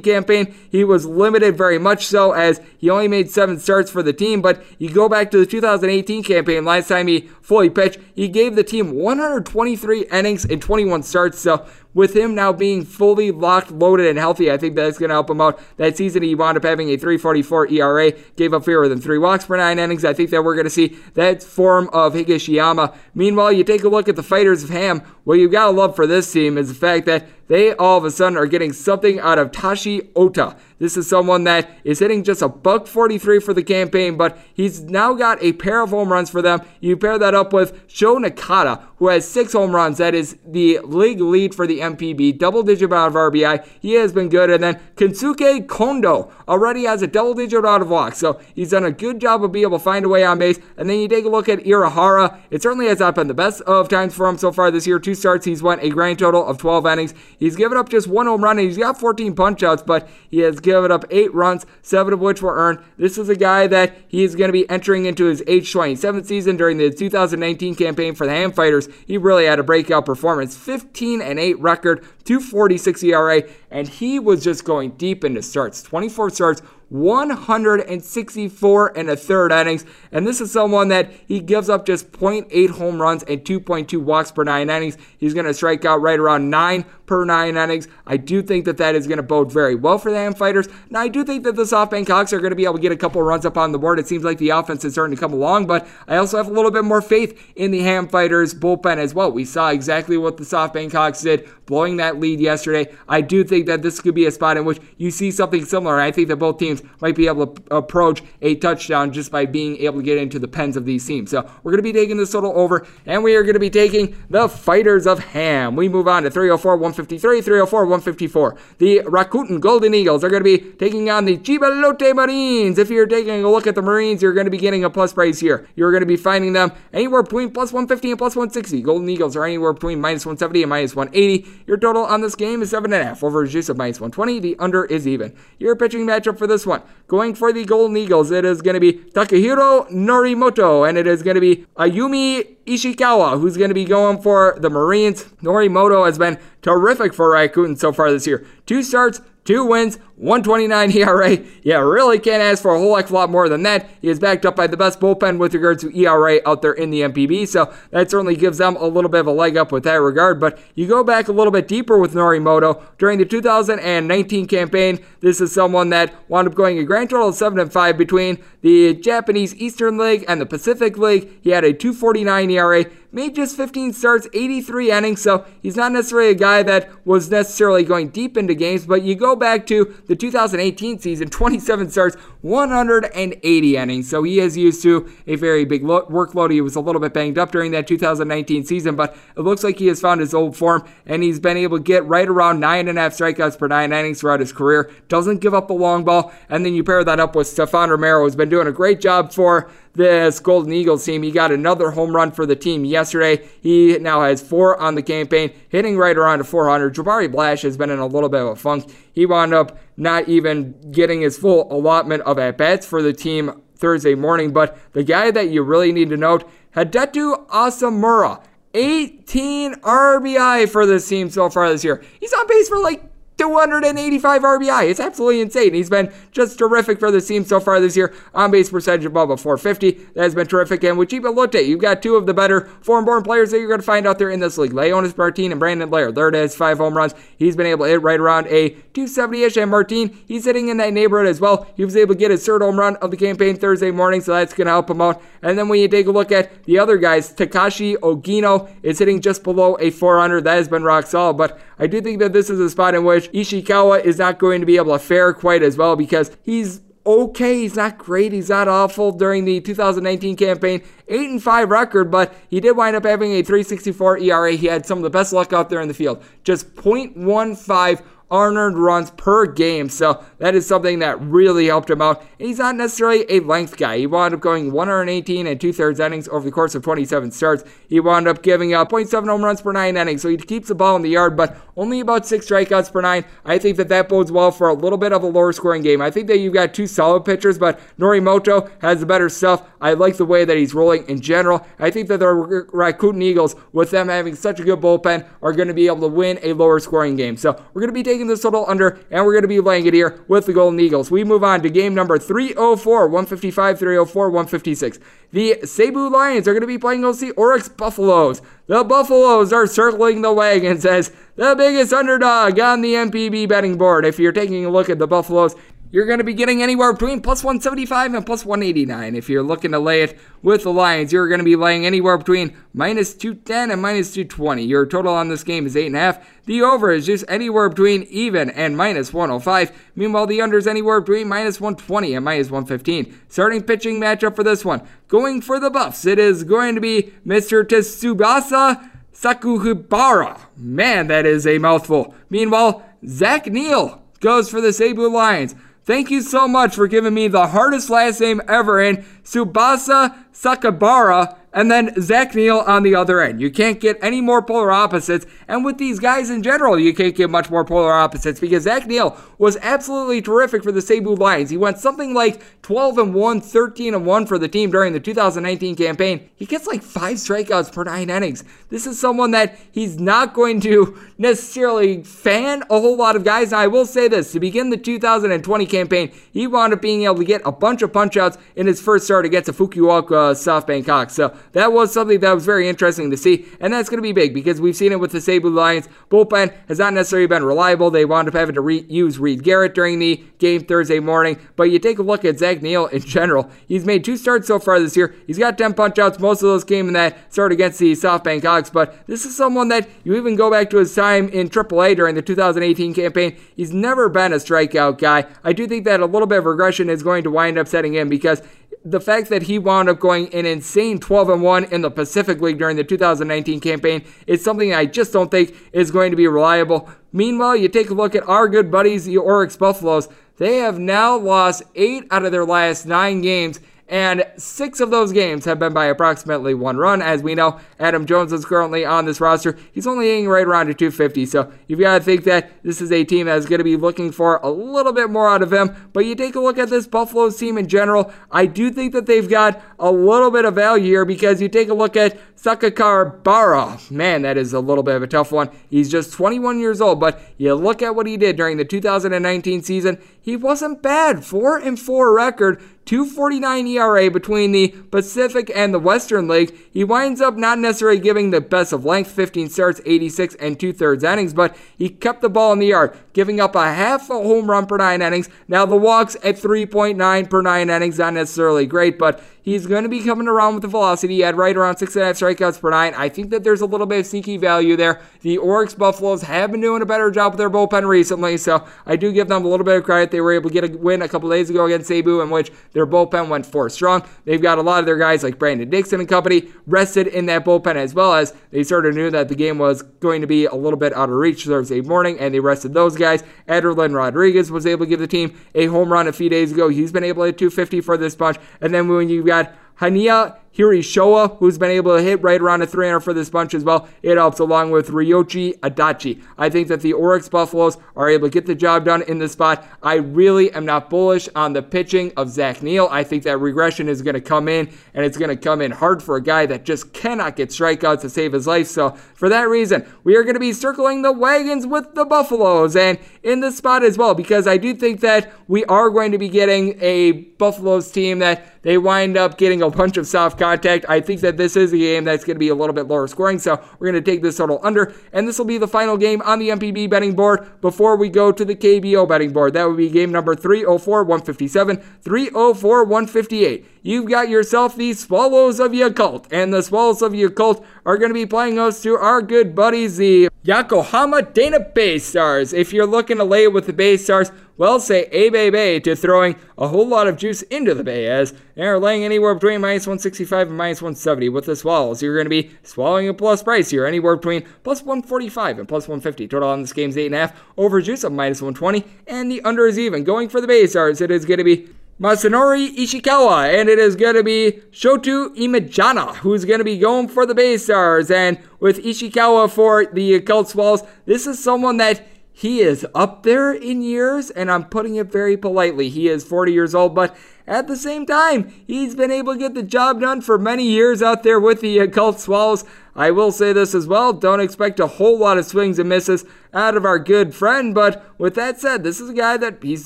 campaign, he was limited very much so as he only made seven starts for the team, but you go back to the two thousand eighteen campaign, last time he fully pitched, he gave the team one hundred twenty-three innings and twenty-one starts, so with him now being fully locked, loaded, and healthy, I think that's going to help him out. That season, he wound up having a three forty-four E R A, gave up fewer than three walks per nine innings. I think that we're going to see that form of Higashiyama. Meanwhile, you take a look at the Fighters of Ham. What you've got to love for this team is the fact that they all of a sudden are getting something out of Tashi Ota. This is someone that is hitting just a buck forty-three for the campaign, but he's now got a pair of home runs for them. You pair that up with Sho Nakata, who has six home runs. That is the league lead for the M P B, double-digit amount of R B I. He has been good. And then Kensuke Kondo already has a double-digit amount of walks. So he's done a good job of being able to find a way on base. And then you take a look at Irihara. It certainly has not been the best of times for him so far this year. Two starts. He's won a grand total of twelve innings. He's given up just one home run, and he's got fourteen punch-outs, but he has given up eight runs, seven of which were earned. This is a guy that he is going to be entering into his age twenty-seventh season during the two thousand nineteen campaign for the Ham Fighters. He really had a breakout performance, fifteen and eight runs. Record, two forty-six E R A, and he was just going deep into starts, twenty-four starts, one hundred sixty-four and a third innings, and this is someone that he gives up just zero point eight home runs and two point two walks per nine innings. He's going to strike out right around nine per nine innings. I do think that that is going to bode very well for the Ham Fighters. Now, I do think that the SoftBank Hawks are going to be able to get a couple runs up on the board. It seems like the offense is starting to come along, but I also have a little bit more faith in the Ham Fighters bullpen as well. We saw exactly what the SoftBank Hawks did, blowing that lead yesterday. I do think that this could be a spot in which you see something similar. I think that both teams might be able to approach a touchdown just by being able to get into the pens of these teams. So we're going to be taking this total over, and we are going to be taking the Fighters of Ham. We move on to three oh four one fifty-three, three oh four one fifty-four. The Rakuten Golden Eagles are going to be taking on the Chiba Lotte Marines. If you're taking a look at the Marines, you're going to be getting a plus price here. You're going to be finding them anywhere between plus one fifty and plus one sixty. Golden Eagles are anywhere between minus one seventy and minus one eighty. Your total on this game is seven point five. Over is juice of minus one twenty. The under is even. Your pitching matchup for this one. Going for the Golden Eagles, it is going to be Takahiro Norimoto, and it is going to be Ayumi Ishikawa, who's going to be going for the Marines. Norimoto has been terrific for Rakuten so far this year. Two starts, two wins, one twenty-nine E R A. Yeah, really can't ask for a whole heck of a lot more than that. He is backed up by the best bullpen with regard to E R A out there in the M P B, so that certainly gives them a little bit of a leg up with that regard. But you go back a little bit deeper with Norimoto. During the two thousand nineteen campaign, this is someone that wound up going a grand total of seven and five between the Japanese Eastern League and the Pacific League. He had a two forty-nine E R A. made just fifteen starts, eighty-three innings, so he's not necessarily a guy that was necessarily going deep into games, but you go back to the two thousand eighteen season, twenty-seven starts, one hundred eighty innings, so he is used to a very big lo- workload. He was a little bit banged up during that two thousand nineteen season, but it looks like he has found his old form, and he's been able to get right around nine and a half strikeouts per nine innings throughout his career, doesn't give up a long ball, and then you pair that up with Stefan Romero, who's been doing a great job for this Golden Eagles team. He got another home run for the team yesterday. He now has four on the campaign, hitting right around to four hundred. Jabari Blash has been in a little bit of a funk. He wound up not even getting his full allotment of at-bats for the team Thursday morning, but the guy that you really need to note, Hideto Osamura, eighteen R B I for this team so far this year. He's on pace for like two hundred eighty-five R B I. It's absolutely insane. He's been just terrific for the team so far this year. On-base percentage above a four fifty. That has been terrific. And with Chiba Lotte, you've got two of the better foreign-born players that you're going to find out there in this league. Leonis Martin and Brandon Laird. Laird has five home runs. He's been able to hit right around a two seventy-ish. And Martin, he's hitting in that neighborhood as well. He was able to get his third home run of the campaign Thursday morning, so that's going to help him out. And then when you take a look at the other guys, Takashi Ogino is hitting just below a four hundred. That has been rock solid. But I do think that this is a spot in which Ishikawa is not going to be able to fare quite as well because he's okay. He's not great. He's not awful during the two thousand nineteen campaign. eight and five record, but he did wind up having a three sixty-four E R A. He had some of the best luck out there in the field. Just point one five unearned runs per game, so that is something that really helped him out. And he's not necessarily a length guy. He wound up going one hundred eighteen and two-thirds innings over the course of twenty-seven starts. He wound up giving up point seven home runs per nine innings, so he keeps the ball in the yard, but only about six strikeouts per nine. I think that that bodes well for a little bit of a lower scoring game. I think that you've got two solid pitchers, but Norimoto has the better stuff. I like the way that he's rolling in general. I think that the Rakuten Eagles, with them having such a good bullpen, are going to be able to win a lower scoring game. So we're going to be taking this total under, and we're going to be laying it here with the Golden Eagles. We move on to game number three oh four, one fifty-five, three oh four, one fifty-six. The Cebu Lions are going to be playing against the Oryx Buffaloes. The Buffaloes are circling the wagons as the biggest underdog on the M P B betting board. If you're taking a look at the Buffaloes, you're going to be getting anywhere between plus one seventy-five and plus one eighty-nine. If you're looking to lay it with the Lions, you're going to be laying anywhere between minus two ten and minus two twenty. Your total on this game is eight point five. The over is just anywhere between even and minus one oh five. Meanwhile, the under is anywhere between minus one twenty and minus one fifteen. Starting pitching matchup for this one. Going for the Buffs, it is going to be Mister Tsubasa Sakuhibara. Man, that is a mouthful. Meanwhile, Zach Neal goes for the Cebu Lions. Thank you so much for giving me the hardest last name ever in Tsubasa Sakabara and then Zach Neal on the other end. You can't get any more polar opposites, and with these guys in general, you can't get much more polar opposites because Zach Neal was absolutely terrific for the Cebu Lions. He went something like twelve and one, thirteen and one for the team during the two thousand nineteen campaign. He gets like five strikeouts per nine innings. This is someone that he's not going to necessarily fan a whole lot of guys. Now, I will say this. To begin the two thousand twenty campaign, he wound up being able to get a bunch of punch-outs in his first start against the Fukuoka SoftBank Hawks. So that was something that was very interesting to see, and that's going to be big because we've seen it with the Cebu Lions. Bullpen has not necessarily been reliable. They wound up having to re- use Reed Garrett during the game Thursday morning, but you take a look at Zach Neal in general. He's made two starts so far this year. He's got ten punch-outs. Most of those came in that start against the SoftBank Hawks, but this is someone that you even go back to his time in triple A during the two thousand eighteen campaign. He's never been a strikeout guy. I do think that a little bit of regression is going to wind up setting in because the fact that he wound up going an insane twelve and one in the Pacific League during the two thousand nineteen campaign is something I just don't think is going to be reliable. Meanwhile, you take a look at our good buddies, the Oryx Buffaloes. They have now lost eight out of their last nine games, and six of those games have been by approximately one run. As we know, Adam Jones is currently on this roster. He's only hitting right around to two fifty, so you've got to think that this is a team that's going to be looking for a little bit more out of him. But you take a look at this Buffaloes team in general, I do think that they've got a little bit of value here because you take a look at Sakakarbara. Man, that is a little bit of a tough one. He's just twenty-one years old, but you look at what he did during the two thousand nineteen season. He wasn't bad. four and four record, two forty-nine E R A between the Pacific and the Western League. He winds up not necessarily giving the best of length, fifteen starts, eighty-six and two-thirds innings, but he kept the ball in the yard, giving up a half a home run per nine innings. Now the walks at three point nine per nine innings, not necessarily great, but He's going to be coming around with the velocity at right around six and a half strikeouts per nine. I think that there's a little bit of sneaky value there. The Oryx Buffaloes have been doing a better job with their bullpen recently, so I do give them a little bit of credit. They were able to get a win a couple days ago against Cebu, in which their bullpen went four strong. They've got a lot of their guys like Brandon Dixon and company rested in that bullpen, as well as they sort of knew that the game was going to be a little bit out of reach Thursday morning, and they rested those guys. Aderlyn Rodriguez was able to give the team a home run a few days ago. He's been able to hit two fifty for this bunch. And then when you've got Hanwha Hirishowa, who's been able to hit right around a three hundred for this bunch as well, it helps, along with Ryoichi Adachi. I think that the Oryx Buffaloes are able to get the job done in this spot. I really am not bullish on the pitching of Zach Neal. I think that regression is going to come in, and it's going to come in hard for a guy that just cannot get strikeouts to save his life. So for that reason, we are going to be circling the wagons with the Buffaloes and in this spot as well, because I do think that we are going to be getting a Buffaloes team that they wind up getting a bunch of soft contact. I think that this is a game that's going to be a little bit lower scoring, so we're going to take this total under, and this will be the final game on the M P B betting board before we go to the K B O betting board. That would be game number three oh four one fifty-seven, three oh four one fifty-eight. You've got yourself the Swallows of Yakult, and the Swallows of Yakult are going to be playing host to our good buddies, the Yokohama Dana Bay Stars. If you're looking to lay with the Bay Stars, well, say A-Bay Bay to throwing a whole lot of juice into the Bay, as they're laying anywhere between minus one sixty-five and minus one seventy with the Swallows. You're going to be swallowing a plus price here, anywhere between plus one forty-five and plus one fifty. Total on this game's eight point five, over juice of minus one twenty, and the under is even. Going for the Bay Stars, it is going to be Masanori Ishikawa, and it is going to be Shotu Imajana, who's going to be going for the Bay Stars. And with Ishikawa for the Yakult Swallows, this is someone that he is up there in years, and I'm putting it very politely. He is forty years old, but at the same time, he's been able to get the job done for many years out there with the Yakult Swallows. I will say this as well, don't expect a whole lot of swings and misses out of our good friend, but with that said, this is a guy that he's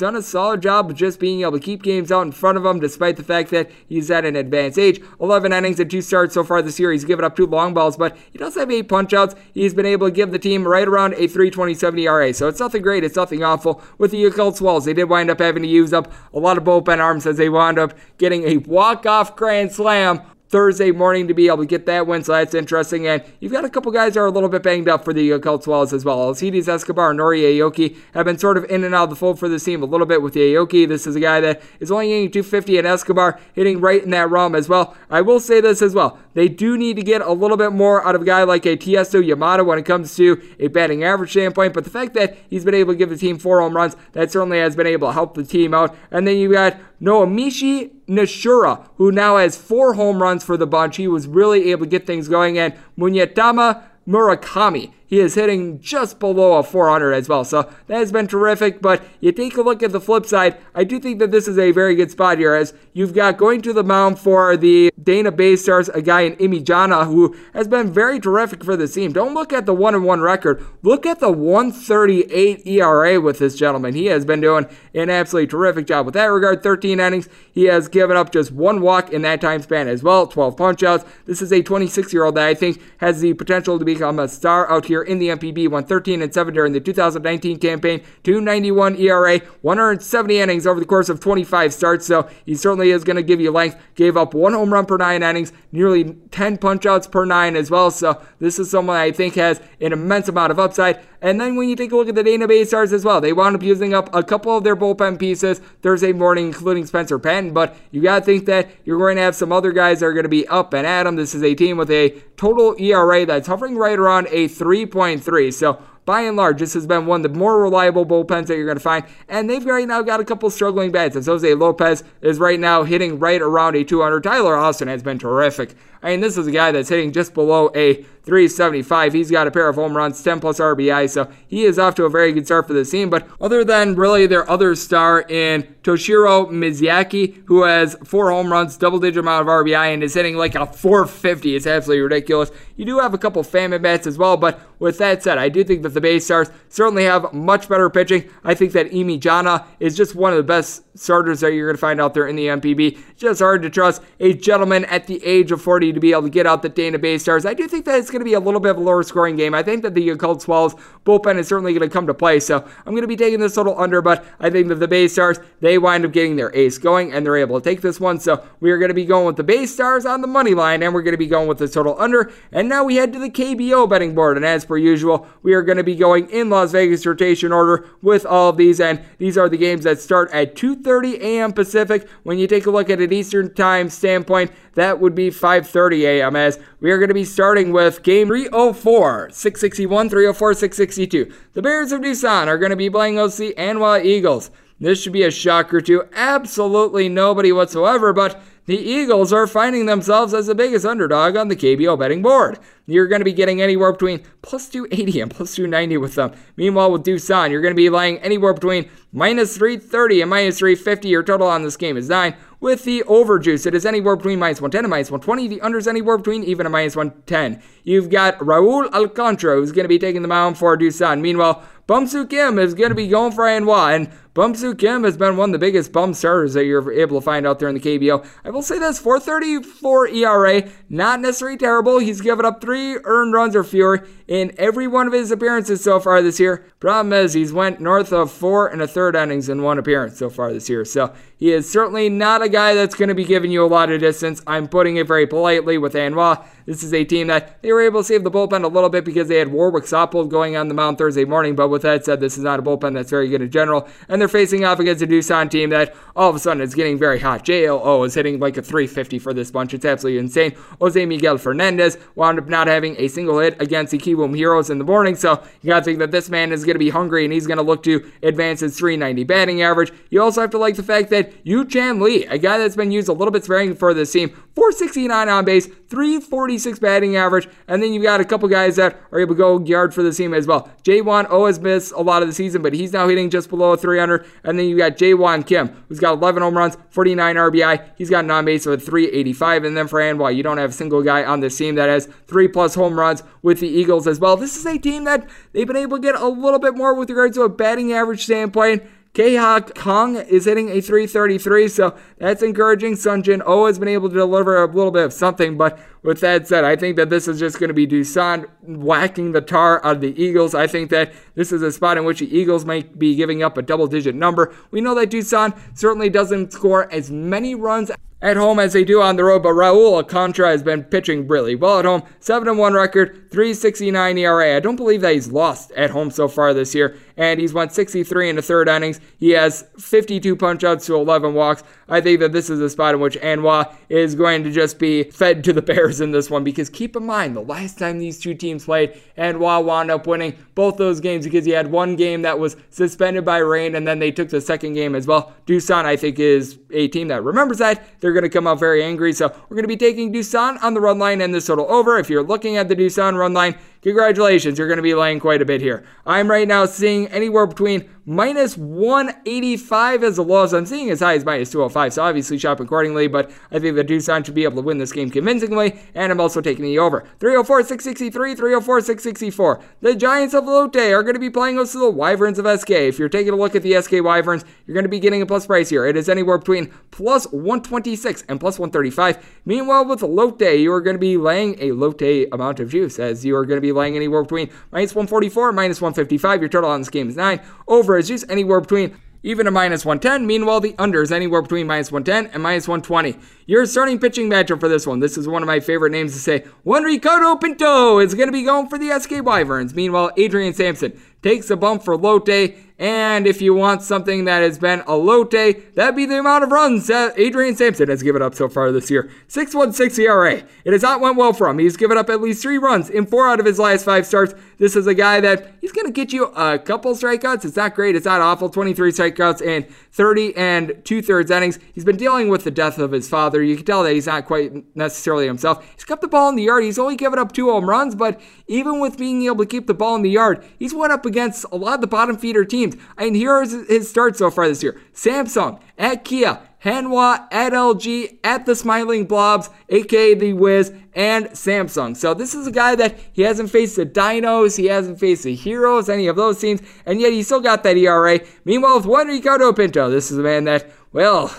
done a solid job of just being able to keep games out in front of him, despite the fact that he's at an advanced age. eleven innings and two starts so far this year. He's given up two long balls, but he does have eight punch-outs. He's been able to give the team right around a three twenty-seven E R A, so it's nothing great, it's nothing awful. With the Yakult Swallows, they did wind up having to use up a lot of bullpen arms as they wound up getting a walk-off grand slam Thursday morning to be able to get that win, so that's interesting. And you've got a couple guys that are a little bit banged up for the Yakult Swallows as well. Alcides Escobar and Nori Aoki have been sort of in and out of the fold for this team a little bit with the Aoki. This is a guy that is only hitting two fifty, and Escobar hitting right in that realm as well. I will say this as well. They do need to get a little bit more out of a guy like a Tiesto Yamada when it comes to a batting average standpoint, but the fact that he's been able to give the team four home runs, that certainly has been able to help the team out. And then you've got Noamichi Nishura, who now has four home runs for the bunch. He was really able to get things going. And Munyatama Murakami, he is hitting just below a four hundred as well. So that has been terrific, but you take a look at the flip side. I do think that this is a very good spot here, as you've got going to the mound for the Dana Bay Stars, a guy in Imijana who has been very terrific for this team. Don't look at the one and one record. Look at the one thirty-eight E R A with this gentleman. He has been doing an absolutely terrific job. With that regard, thirteen innings. He has given up just one walk in that time span as well, twelve punch-outs. This is a twenty-six-year-old that I think has the potential to become a star out here in the M P B. Won thirteen and seven during the two thousand nineteen campaign, two ninety-one E R A, one seventy innings over the course of twenty-five starts, so he certainly is going to give you length. Gave up one home run per nine innings, nearly ten punch-outs per nine as well, so this is someone I think has an immense amount of upside. And then when you take a look at the Dana Bay Stars as well, they wound up using up a couple of their bullpen pieces Thursday morning, including Spencer Patton, but you got to think that you're going to have some other guys that are going to be up and at them. This is a team with a total E R A that's hovering right around a three point three, so by and large, this has been one of the more reliable bullpens that you're going to find, and they've right now got a couple struggling bats, as Jose Lopez is right now hitting right around a two hundred. Tyler Austin has been terrific. I mean, this is a guy that's hitting just below a three seventy-five. He's got a pair of home runs, ten plus R B I, so he is off to a very good start for this team. But other than really their other star in Toshiro Mizuyaki, who has four home runs, double-digit amount of R B I, and is hitting like a four fifty. It's absolutely ridiculous. You do have a couple famine bats as well, but with that said, I do think that the Bay Stars certainly have much better pitching. I think that Imijana is just one of the best starters that you're going to find out there in the M P B. Just hard to trust a gentleman at the age of forty to be able to get out the Dana Bay Stars. I do think that it's going to be a little bit of a lower scoring game. I think that the Yakult Swallows bullpen is certainly going to come to play, so I'm going to be taking this little under, but I think that the Bay Stars, they wind up getting their ace going, and they're able to take this one, so we are going to be going with the Bay Stars on the money line, and we're going to be going with the total under, and now we head to the K B O betting board, and as per usual, we are going to be going in Las Vegas rotation order with all of these, and these are the games that start at two thirty a.m. Pacific. When you take a look at an Eastern time standpoint, that would be five thirty a.m. as we are going to be starting with game three oh four, six sixty-one, three oh four, six sixty-two. The Bears of Doosan are going to be playing O C Hanwha Eagles. This should be a shocker to absolutely nobody whatsoever, but the Eagles are finding themselves as the biggest underdog on the K B O betting board. You're going to be getting anywhere between plus two eighty and plus two ninety with them. Meanwhile, with Doosan, you're going to be laying anywhere between minus three thirty and minus three fifty. Your total on this game is nine. With the overjuice, it is anywhere between minus one ten and minus one twenty. The under is anywhere between even a minus one ten. You've got Raul Alcantara, who's going to be taking the mound for Doosan. Meanwhile, Bum-Soo Kim is going to be going for Hanwha, and Bum-Soo Kim has been one of the biggest bum starters that you're able to find out there in the K B O. I will say this, four thirty-four E R A, not necessarily terrible. He's given up three earned runs or fewer in every one of his appearances so far this year. Problem is, he's went north of four and a third innings in one appearance so far this year, so he is certainly not a guy that's going to be giving you a lot of distance. I'm putting it very politely with Hanwha. This is a team that they were able to save the bullpen a little bit because they had Warwick Soppold going on the mound Thursday morning, but with that said, this is not a bullpen that's very good in general, and they're facing off against a Doosan team that all of a sudden is getting very hot. J L O is hitting like a three fifty for this bunch. It's absolutely insane. Jose Miguel Fernandez wound up not having a single hit against the Kiwoom Heroes in the morning, so you got to think that this man is going to be hungry, and he's going to look to advance his three ninety batting average. You also have to like the fact that Yu Chan Lee, a guy that's been used a little bit sparingly for this team, four sixty-nine on base, three forty-six batting average, and then you've got a couple guys that are able to go yard for this team as well. Jaewon Oh has missed a lot of the season, but he's now hitting just below three hundred, and then you've got Jaewon Kim, who's got eleven home runs, forty-nine R B I. He's got an on base of three eighty-five, and then for Hanwha, you don't have a single guy on this team that has three-plus home runs with the Eagles as well. This is a team that they've been able to get a little bit more with regards to a batting average standpoint. K-Hawk Kong is hitting a three thirty-three, so that's encouraging. Sunjin Oh has been able to deliver a little bit of something, but with that said, I think that this is just going to be Doosan whacking the tar out of the Eagles. I think that this is a spot in which the Eagles might be giving up a double-digit number. We know that Doosan certainly doesn't score as many runs at home as they do on the road, but Raul Alcantara has been pitching really well at home. seven and one record, three sixty-nine E R A. I don't believe that he's lost at home so far this year, and he's won sixty-three in the third innings. He has fifty-two punch-outs to eleven walks. I think that this is a spot in which Hanwha is going to just be fed to the Bears in this one, because keep in mind, the last time these two teams played, Hanwha wound up winning both those games because he had one game that was suspended by rain, and then they took the second game as well. Doosan, I think, is a team that remembers that. They're They're going to come out very angry, so we're going to be taking Doosan on the run line and this total over. If you're looking at the Doosan run line, congratulations, you're going to be laying quite a bit here. I'm right now seeing anywhere between minus one eighty-five as the lowest. I'm seeing as high as minus two oh five, so obviously shop accordingly, but I think that Doosan should be able to win this game convincingly, and I'm also taking the over. three oh four six sixty-three, three oh four six sixty-four. The Giants of Lotte are going to be playing us to the Wyverns of S K. If you're taking a look at the S K Wyverns, you're going to be getting a plus price here. It is anywhere between plus one twenty-six and plus one thirty-five. Meanwhile, with Lotte, you are going to be laying a Lotte amount of juice, as you are going to be laying anywhere between minus one forty-four and minus one fifty-five. Your total on this game is nine. Over is just anywhere between even a minus one ten. Meanwhile, the under is anywhere between minus one ten and minus one twenty. Your starting pitching matchup for this one. This is one of my favorite names to say. Juan Ricardo Pinto is going to be going for the S K Wyverns. Meanwhile, Adrian Sampson takes a bump for Lotte, and if you want something that has been a Lotte, that'd be the amount of runs that Adrian Sampson has given up so far this year. six point one six E R A. It has not went well for him. He's given up at least three runs in four out of his last five starts. This is a guy that he's going to get you a couple strikeouts. It's not great. It's not awful. twenty-three strikeouts in thirty and two-thirds innings. He's been dealing with the death of his father. You can tell that he's not quite necessarily himself. He's kept the ball in the yard. He's only given up two home runs, but even with being able to keep the ball in the yard, he's went up against against a lot of the bottom feeder teams. And here are his starts so far this year. Samsung, at Kia, Hanwha, at L G, at the Smiling Blobs, aka the Wiz, and Samsung. So this is a guy that he hasn't faced the Dinos, he hasn't faced the Heroes, any of those teams, and yet he still got that E R A. Meanwhile, with Juan Ricardo Pinto, this is a man that well,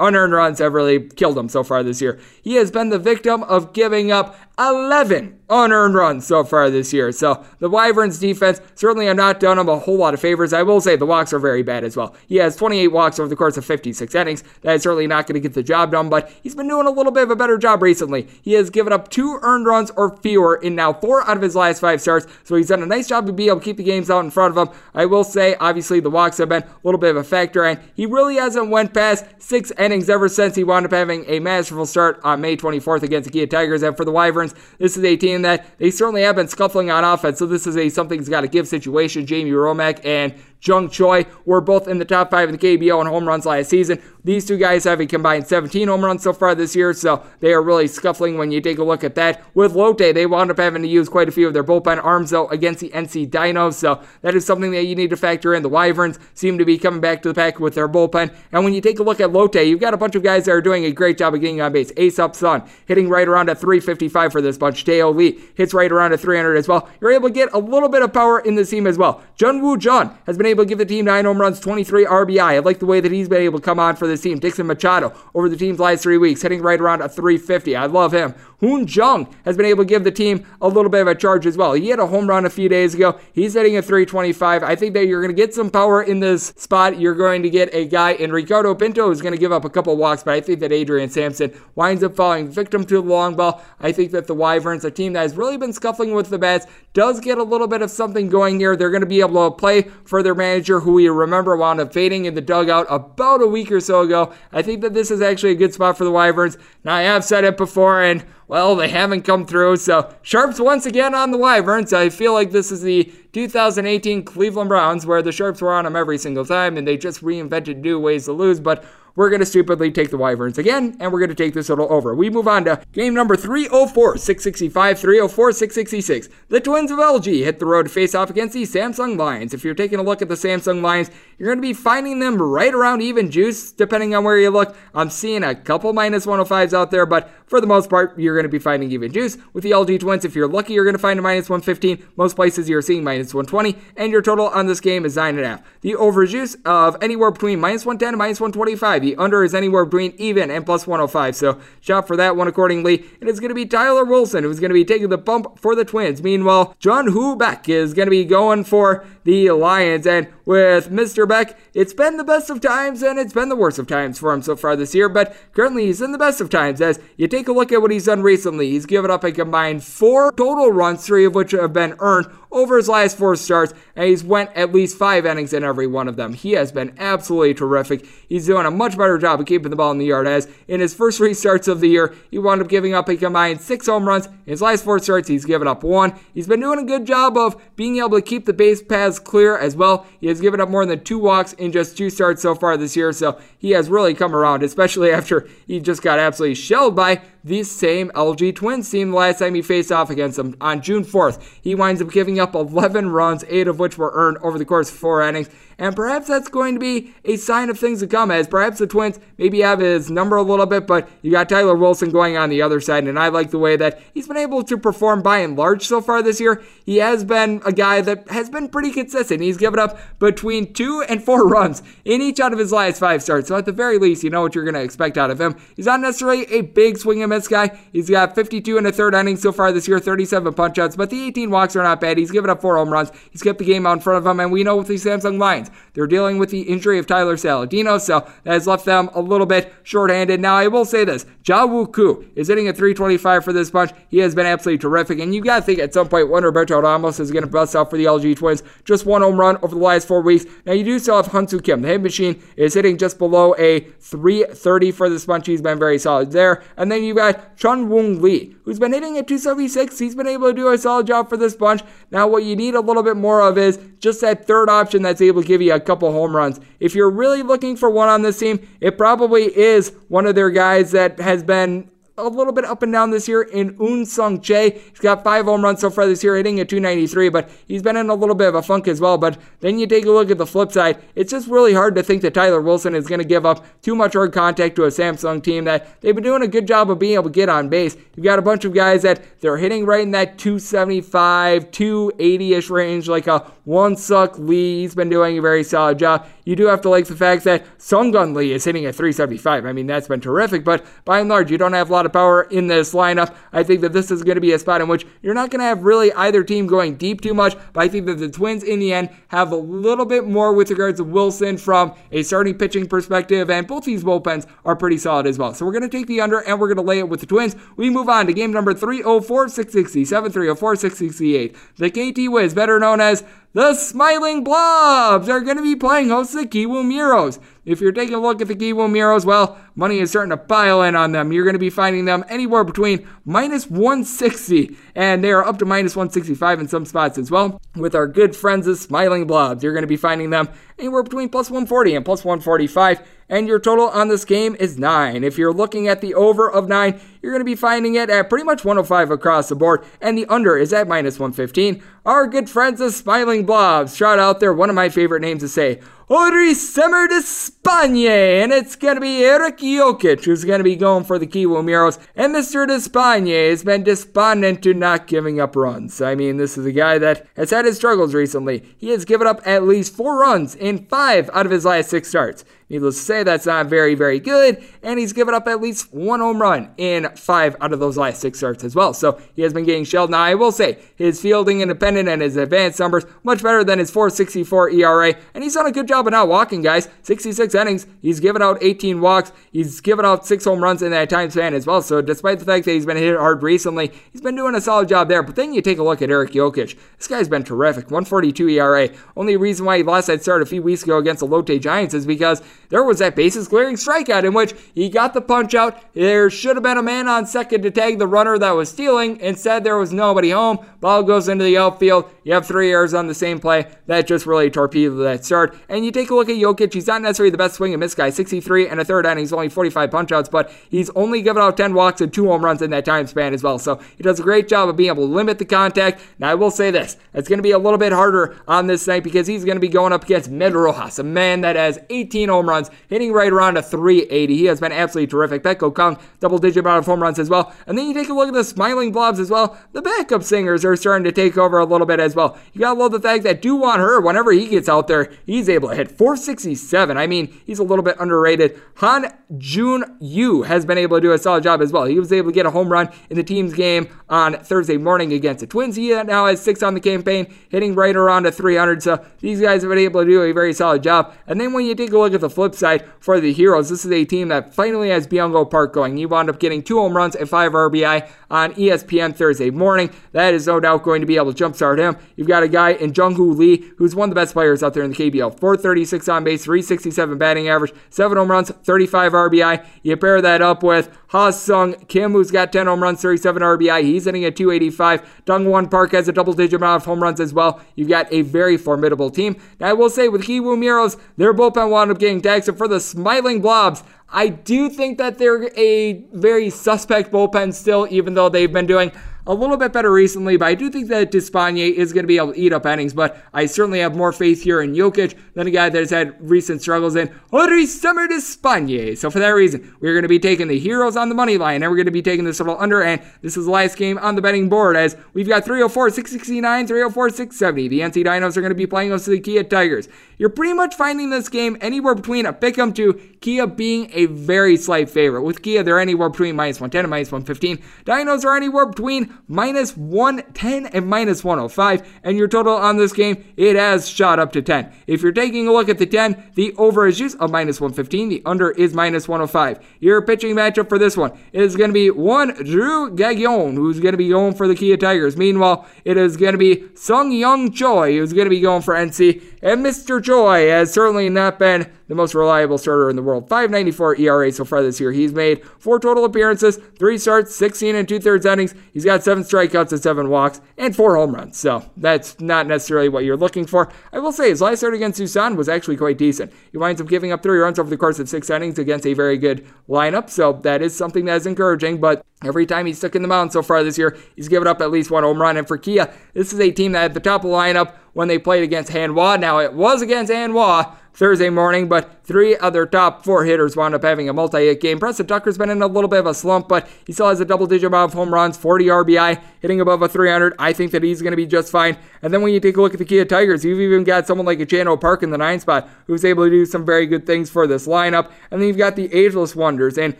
unearned runs have really killed him so far this year. He has been the victim of giving up eleven unearned runs so far this year. So the Wyverns defense certainly have not done him a whole lot of favors. I will say the walks are very bad as well. He has twenty-eight walks over the course of fifty-six innings. That is certainly not going to get the job done, but he's been doing a little bit of a better job recently. He has given up two earned runs or fewer in now four out of his last five starts, so he's done a nice job to be able to keep the games out in front of him. I will say, obviously, the walks have been a little bit of a factor, and he really hasn't went past six innings ever since he wound up having a masterful start on May twenty-fourth against the Kia Tigers. And for the Wyverns, this is a team that they certainly have been scuffling on offense, so this is a something's got to give situation. Jamie Romack and Jung Choi were both in the top five in the K B O in home runs last season. These two guys have a combined seventeen home runs so far this year, so they are really scuffling when you take a look at that. With Lotte, they wound up having to use quite a few of their bullpen arms, though, against the N C Dinos, so that is something that you need to factor in. The Wyverns seem to be coming back to the pack with their bullpen, and when you take a look at Lotte, you've got a bunch of guys that are doing a great job of getting on base. Aesop Son hitting right around at three fifty-five for this bunch. Teo Lee hits right around at three hundred as well. You're able to get a little bit of power in this team as well. Jun-Woo John has been able to give the team nine home runs, twenty-three R B I. I like the way that he's been able to come on for this team. Dixon Machado over the team's last three weeks, hitting right around a three fifty. I love him. Hoon Jung has been able to give the team a little bit of a charge as well. He had a home run a few days ago. He's hitting a three twenty-five. I think that you're going to get some power in this spot. You're going to get a guy in Ricardo Pinto who's going to give up a couple walks, but I think that Adrian Sampson winds up falling victim to the long ball. I think that the Wyverns, a team that has really been scuffling with the bats, does get a little bit of something going here. They're going to be able to play for their manager, who we remember wound up fading in the dugout about a week or so ago. I think that this is actually a good spot for the Wyverns. Now, I have said it before, and well, they haven't come through, so Sharps once again on the Wyverns. I feel like this is the two thousand eighteen Cleveland Browns, where the Sharps were on them every single time, and they just reinvented new ways to lose, but we're going to stupidly take the Wyverns again, and we're going to take this little over. We move on to game number three oh four, six sixty-five, three oh four, six sixty-six. The Twins of L G hit the road to face off against the Samsung Lions. If you're taking a look at the Samsung Lions, you're going to be finding them right around even juice, depending on where you look. I'm seeing a couple minus one oh fives out there, but for the most part, you're going to be finding even juice. With the L G Twins, if you're lucky, you're going to find a minus one fifteen. Most places you're seeing minus one twenty, and your total on this game is nine point five. The over juice of anywhere between minus one ten and minus one twenty-five. The under is anywhere between even and plus one oh five, so shop for that one accordingly. And it's going to be Tyler Wilson who's going to be taking the bump for the Twins. Meanwhile, Jun-Woo Beck is going to be going for the Lions. And with Mister Beck, it's been the best of times and it's been the worst of times for him so far this year, but currently he's in the best of times. As you take a look at what he's done recently, he's given up a combined four total runs, three of which have been earned over his last four starts, and he's went at least five innings in every one of them. He has been absolutely terrific. He's doing a much better job of keeping the ball in the yard, as in his first three starts of the year, he wound up giving up a combined six home runs. In his last four starts, he's given up one. He's been doing a good job of being able to keep the base paths clear as well. He has given up more than two walks in just two starts so far this year, so he has really come around, especially after he just got absolutely shelled by these same L G Twins team the last time he faced off against them on June fourth. He winds up giving up eleven runs, eight of which were earned over the course of four innings, and perhaps that's going to be a sign of things to come, as perhaps the Twins maybe have his number a little bit, but you got Tyler Wilson going on the other side, and I like the way that he's been able to perform by and large so far this year. He has been a guy that has been pretty consistent. He's given up between two and four runs in each out of his last five starts, so at the very least, you know what you're going to expect out of him. He's not necessarily a big swing and miss guy. He's got fifty-two and a third innings so far this year, thirty-seven punch-outs, but the eighteen walks are not bad. He's given up four home runs. He's kept the game out in front of him, and we know with the Samsung Lions, they're dealing with the injury of Tyler Saladino, so that has left them a little bit shorthanded. Now, I will say this. Ja-Woo Koo is hitting a three twenty-five for this bunch. He has been absolutely terrific, and you got to think at some point, Roberto Ramos is going to bust out for the L G Twins. Just one home run over the last four weeks. Now, you do still have Hunsu Kim. The hit machine is hitting just below a three thirty for this bunch. He's been very solid there. And then you've got Chun-Woong Lee, who's been hitting at two seventy-six. He's been able to do a solid job for this bunch. Now, what you need a little bit more of is just that third option that's able to give you a couple home runs. If you're really looking for one on this team, it probably is one of their guys that has been a little bit up and down this year in Eun-Sung Chae. He's got five home runs so far this year, hitting at two ninety-three, but he's been in a little bit of a funk as well. But then you take a look at the flip side. It's just really hard to think that Tyler Wilson is going to give up too much hard contact to a Samsung team that they've been doing a good job of being able to get on base. You've got a bunch of guys that they're hitting right in that two seventy-five, two eighty-ish range, like a Won-Suk Lee. He's been doing a very solid job. You do have to like the fact that Sung-Gun Lee is hitting at three seventy-five. I mean, that's been terrific, but by and large, you don't have a lot of power in this lineup. I think that this is going to be a spot in which you're not going to have really either team going deep too much, but I think that the Twins in the end have a little bit more with regards to Wilson from a starting pitching perspective, and both these bullpens are pretty solid as well. So we're going to take the under, and we're going to lay it with the Twins. We move on to game number three oh four, six sixty-seven, three oh four, six sixty-eight. The K T Wiz, better known as the Smiling Blobs, are going to be playing host to the Kiwoom Heroes. If you're taking a look at the Kiwoom Heroes, well, money is starting to pile in on them. You're going to be finding them anywhere between minus one sixty, and they are up to minus one sixty-five in some spots as well. With our good friends, the Smiling Blobs, you're going to be finding them anywhere between plus one forty and plus one forty-five. And your total on this game is nine. If you're looking at the over of nine, you're going to be finding it at pretty much one oh five across the board, and the under is at minus one fifteen. Our good friends, the Smiling Blobs, shout out there, one of my favorite names to say, Ori Semer de España, and it's going to be Eric Jokic who's going to be going for the Kiwoom Heroes, and Mister de España has been despondent to not giving up runs. I mean, this is a guy that has had his struggles recently. He has given up at least four runs in five out of his last six starts. Needless to say, that's not very, very good, and he's given up at least one home run in five out of those last six starts as well, so he has been getting shelled. Now, I will say, his fielding independent and his advanced numbers, much better than his four sixty-four E R A, and he's done a good job of not walking, guys. sixty-six innings, he's given out eighteen walks, he's given out six home runs in that time span as well, so despite the fact that he's been hit hard recently, he's been doing a solid job there. But then you take a look at Eric Jokic. This guy's been terrific, one forty-two E R A. Only reason why he lost that start a few weeks ago against the Lotte Giants is because there was that bases-clearing strikeout in which he got the punch-out. There should have been a man on second to tag the runner that was stealing. Instead, there was nobody home. Ball goes into the outfield. You have three errors on the same play. That just really torpedoed that start. And you take a look at Jokic. He's not necessarily the best swing and miss guy. sixty-three and a third innings, only forty-five punch-outs, but he's only given out ten walks and two home runs in that time span as well. So he does a great job of being able to limit the contact. Now, I will say this. It's going to be a little bit harder on this night because he's going to be going up against Med Rojas, a man that has eighteen home runs, hitting right around a three eighty. He has been absolutely terrific. Petco Kung, double-digit amount of home runs as well. And then you take a look at the Smiling Blobs as well. The backup singers are starting to take over a little bit as well. You gotta love the fact that Duwan Her, whenever he gets out there, he's able to hit four sixty-seven. I mean, he's a little bit underrated. Han Jun Yu has been able to do a solid job as well. He was able to get a home run in the team's game on Thursday morning against the Twins. He now has six on the campaign, hitting right around a three hundred. So these guys have been able to do a very solid job. And then when you take a look at the flip side for the Heroes, this is a team that finally has Byung-ho Park going. He wound up getting two home runs and five R B I on E S P N Thursday morning. That is no doubt going to be able to jumpstart him. You've got a guy in Jung-Hoo Lee who's one of the best players out there in the K B O. four thirty-six on base, three sixty-seven batting average, seven home runs, thirty-five R B I. You pair that up with Ha Sung Kim, who's got ten home runs, thirty-seven R B I. He's hitting at two eighty-five. Dungwon Park has a double-digit amount of home runs as well. You've got a very formidable team. Now, I will say with Kiwoom Heroes, their bullpen wound up getting tagged. So for the Smiling Blobs, I do think that they're a very suspect bullpen still, even though they've been doing a little bit better recently, but I do think that Despaigne is going to be able to eat up innings, but I certainly have more faith here in Jokic than a guy that has had recent struggles in Ori Semer Despaigne. So for that reason, we're going to be taking the Heroes on the money line, and we're going to be taking this little under, and this is the last game on the betting board, as we've got three oh four, six sixty-nine, three oh four, six seventy. The N C Dinos are going to be playing host to the Kia Tigers. You're pretty much finding this game anywhere between a pick'em to Kia being a very slight favorite. With Kia, they're anywhere between minus one ten and minus one fifteen. Dinos are anywhere between minus one ten and minus one oh five, and your total on this game, it has shot up to ten. If you're taking a look at the ten, the over is just a minus one fifteen, the under is minus one oh five. Your pitching matchup for this one is going to be one Drew Gagion, who's going to be going for the Kia Tigers. Meanwhile, it is going to be Sung Young Choi, who's going to be going for N C, And Mister Choi has certainly not been the most reliable starter in the world. five ninety-four E R A so far this year. He's made four total appearances, three starts, sixteen and two-thirds innings. He's got seven strikeouts and seven walks and four home runs. So that's not necessarily what you're looking for. I will say his last start against Tucson was actually quite decent. He winds up giving up three runs over the course of six innings against a very good lineup. So that is something that is encouraging. But every time he's stuck in the mound so far this year, he's given up at least one home run. And for Kia, this is a team that at the top of the lineup when they played against Hanwha. Now, it was against Hanwha Thursday morning, but three other top four hitters wound up having a multi-hit game. Preston Tucker's been in a little bit of a slump, but he still has a double-digit amount of home runs, forty R B I, hitting above a three hundred. I think that he's going to be just fine. And then when you take a look at the Kia Tigers, you've even got someone like a Byung-ho Park in the nine spot who's able to do some very good things for this lineup. And then you've got the ageless wonders and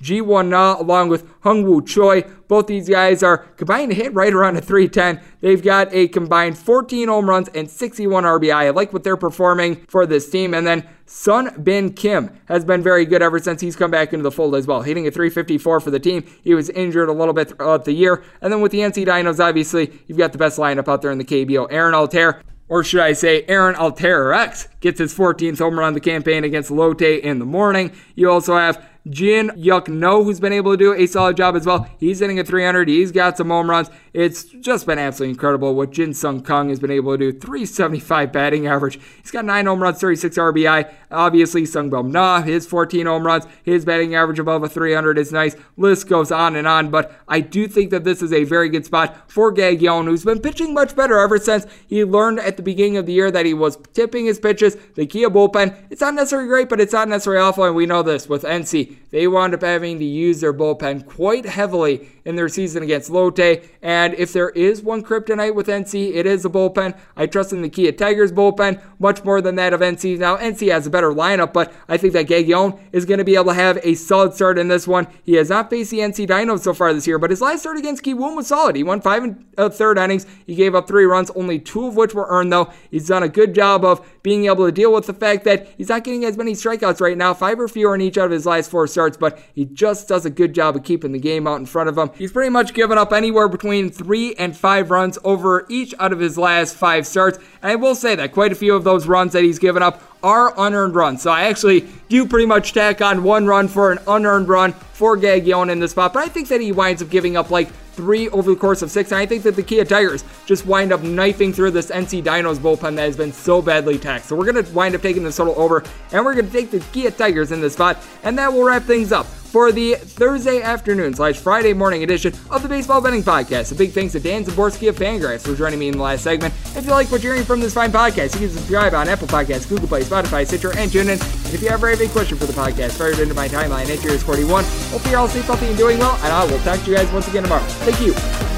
Ji-Won Na along with Hung-Woo Choi. Both these guys are combined to hit right around a three ten. They've got a combined fourteen home runs and sixty-one R B I. I like what they're performing for this team. And then Sun Bin Kim has been very good ever since he's come back into the fold as well, hitting a three fifty-four for the team. He was injured a little bit throughout the year. And then with the N C Dinos, obviously, you've got the best lineup out there in the K B O. Aaron Altherr, or should I say Aaron Altherr X, gets his fourteenth home run of the campaign against Lotte in the morning. You also have Jin Yuk No, who's been able to do a solid job as well. He's hitting a three hundred. He's got some home runs. It's just been absolutely incredible what Jin Sung Kung has been able to do. three seventy-five batting average. He's got nine home runs, thirty-six R B I. Obviously, Sung Bum Na, his fourteen home runs. His batting average above a three hundred is nice. List goes on and on, but I do think that this is a very good spot for Gag Yeon, who's been pitching much better ever since he learned at the beginning of the year that he was tipping his pitches. The Kia bullpen, it's not necessarily great, but it's not necessarily awful, and we know this with N C. They wound up having to use their bullpen quite heavily in their season against Lotte, and if there is one kryptonite with N C, it is the bullpen. I trust in the Kia Tigers bullpen much more than that of N C. Now, N C has a better lineup, but I think that Gag Yeon is going to be able to have a solid start in this one. He has not faced the N C Dinos so far this year, but his last start against Kiwoom was solid. He won five and a third innings. He gave up three runs, only two of which were earned, though. He's done a good job of being able to deal with the fact that he's not getting as many strikeouts right now, five or fewer in each out of his last four starts, but he just does a good job of keeping the game out in front of him. He's pretty much given up anywhere between three and five runs over each out of his last five starts, and I will say that quite a few of those runs that he's given up are unearned runs. So I actually do pretty much tack on one run for an unearned run for Gag Yeon in this spot, but I think that he winds up giving up like three over the course of six, and I think that the Kia Tigers just wind up knifing through this N C Dinos bullpen that has been so badly taxed. So we're going to wind up taking this total over, and we're going to take the Kia Tigers in this spot, and that will wrap things up for the Thursday afternoon slash Friday morning edition of the Baseball Betting Podcast. A big thanks to Dan Szymborski of FanGraphs for joining me in the last segment. If you like what you're hearing from this fine podcast, you can subscribe on Apple Podcasts, Google Play, Spotify, Stitcher, and TuneIn. And if you ever have a question for the podcast, fire it into my timeline at Cheers forty-one. Hope you're all safe, healthy, and doing well, and I will talk to you guys once again tomorrow. Thank you.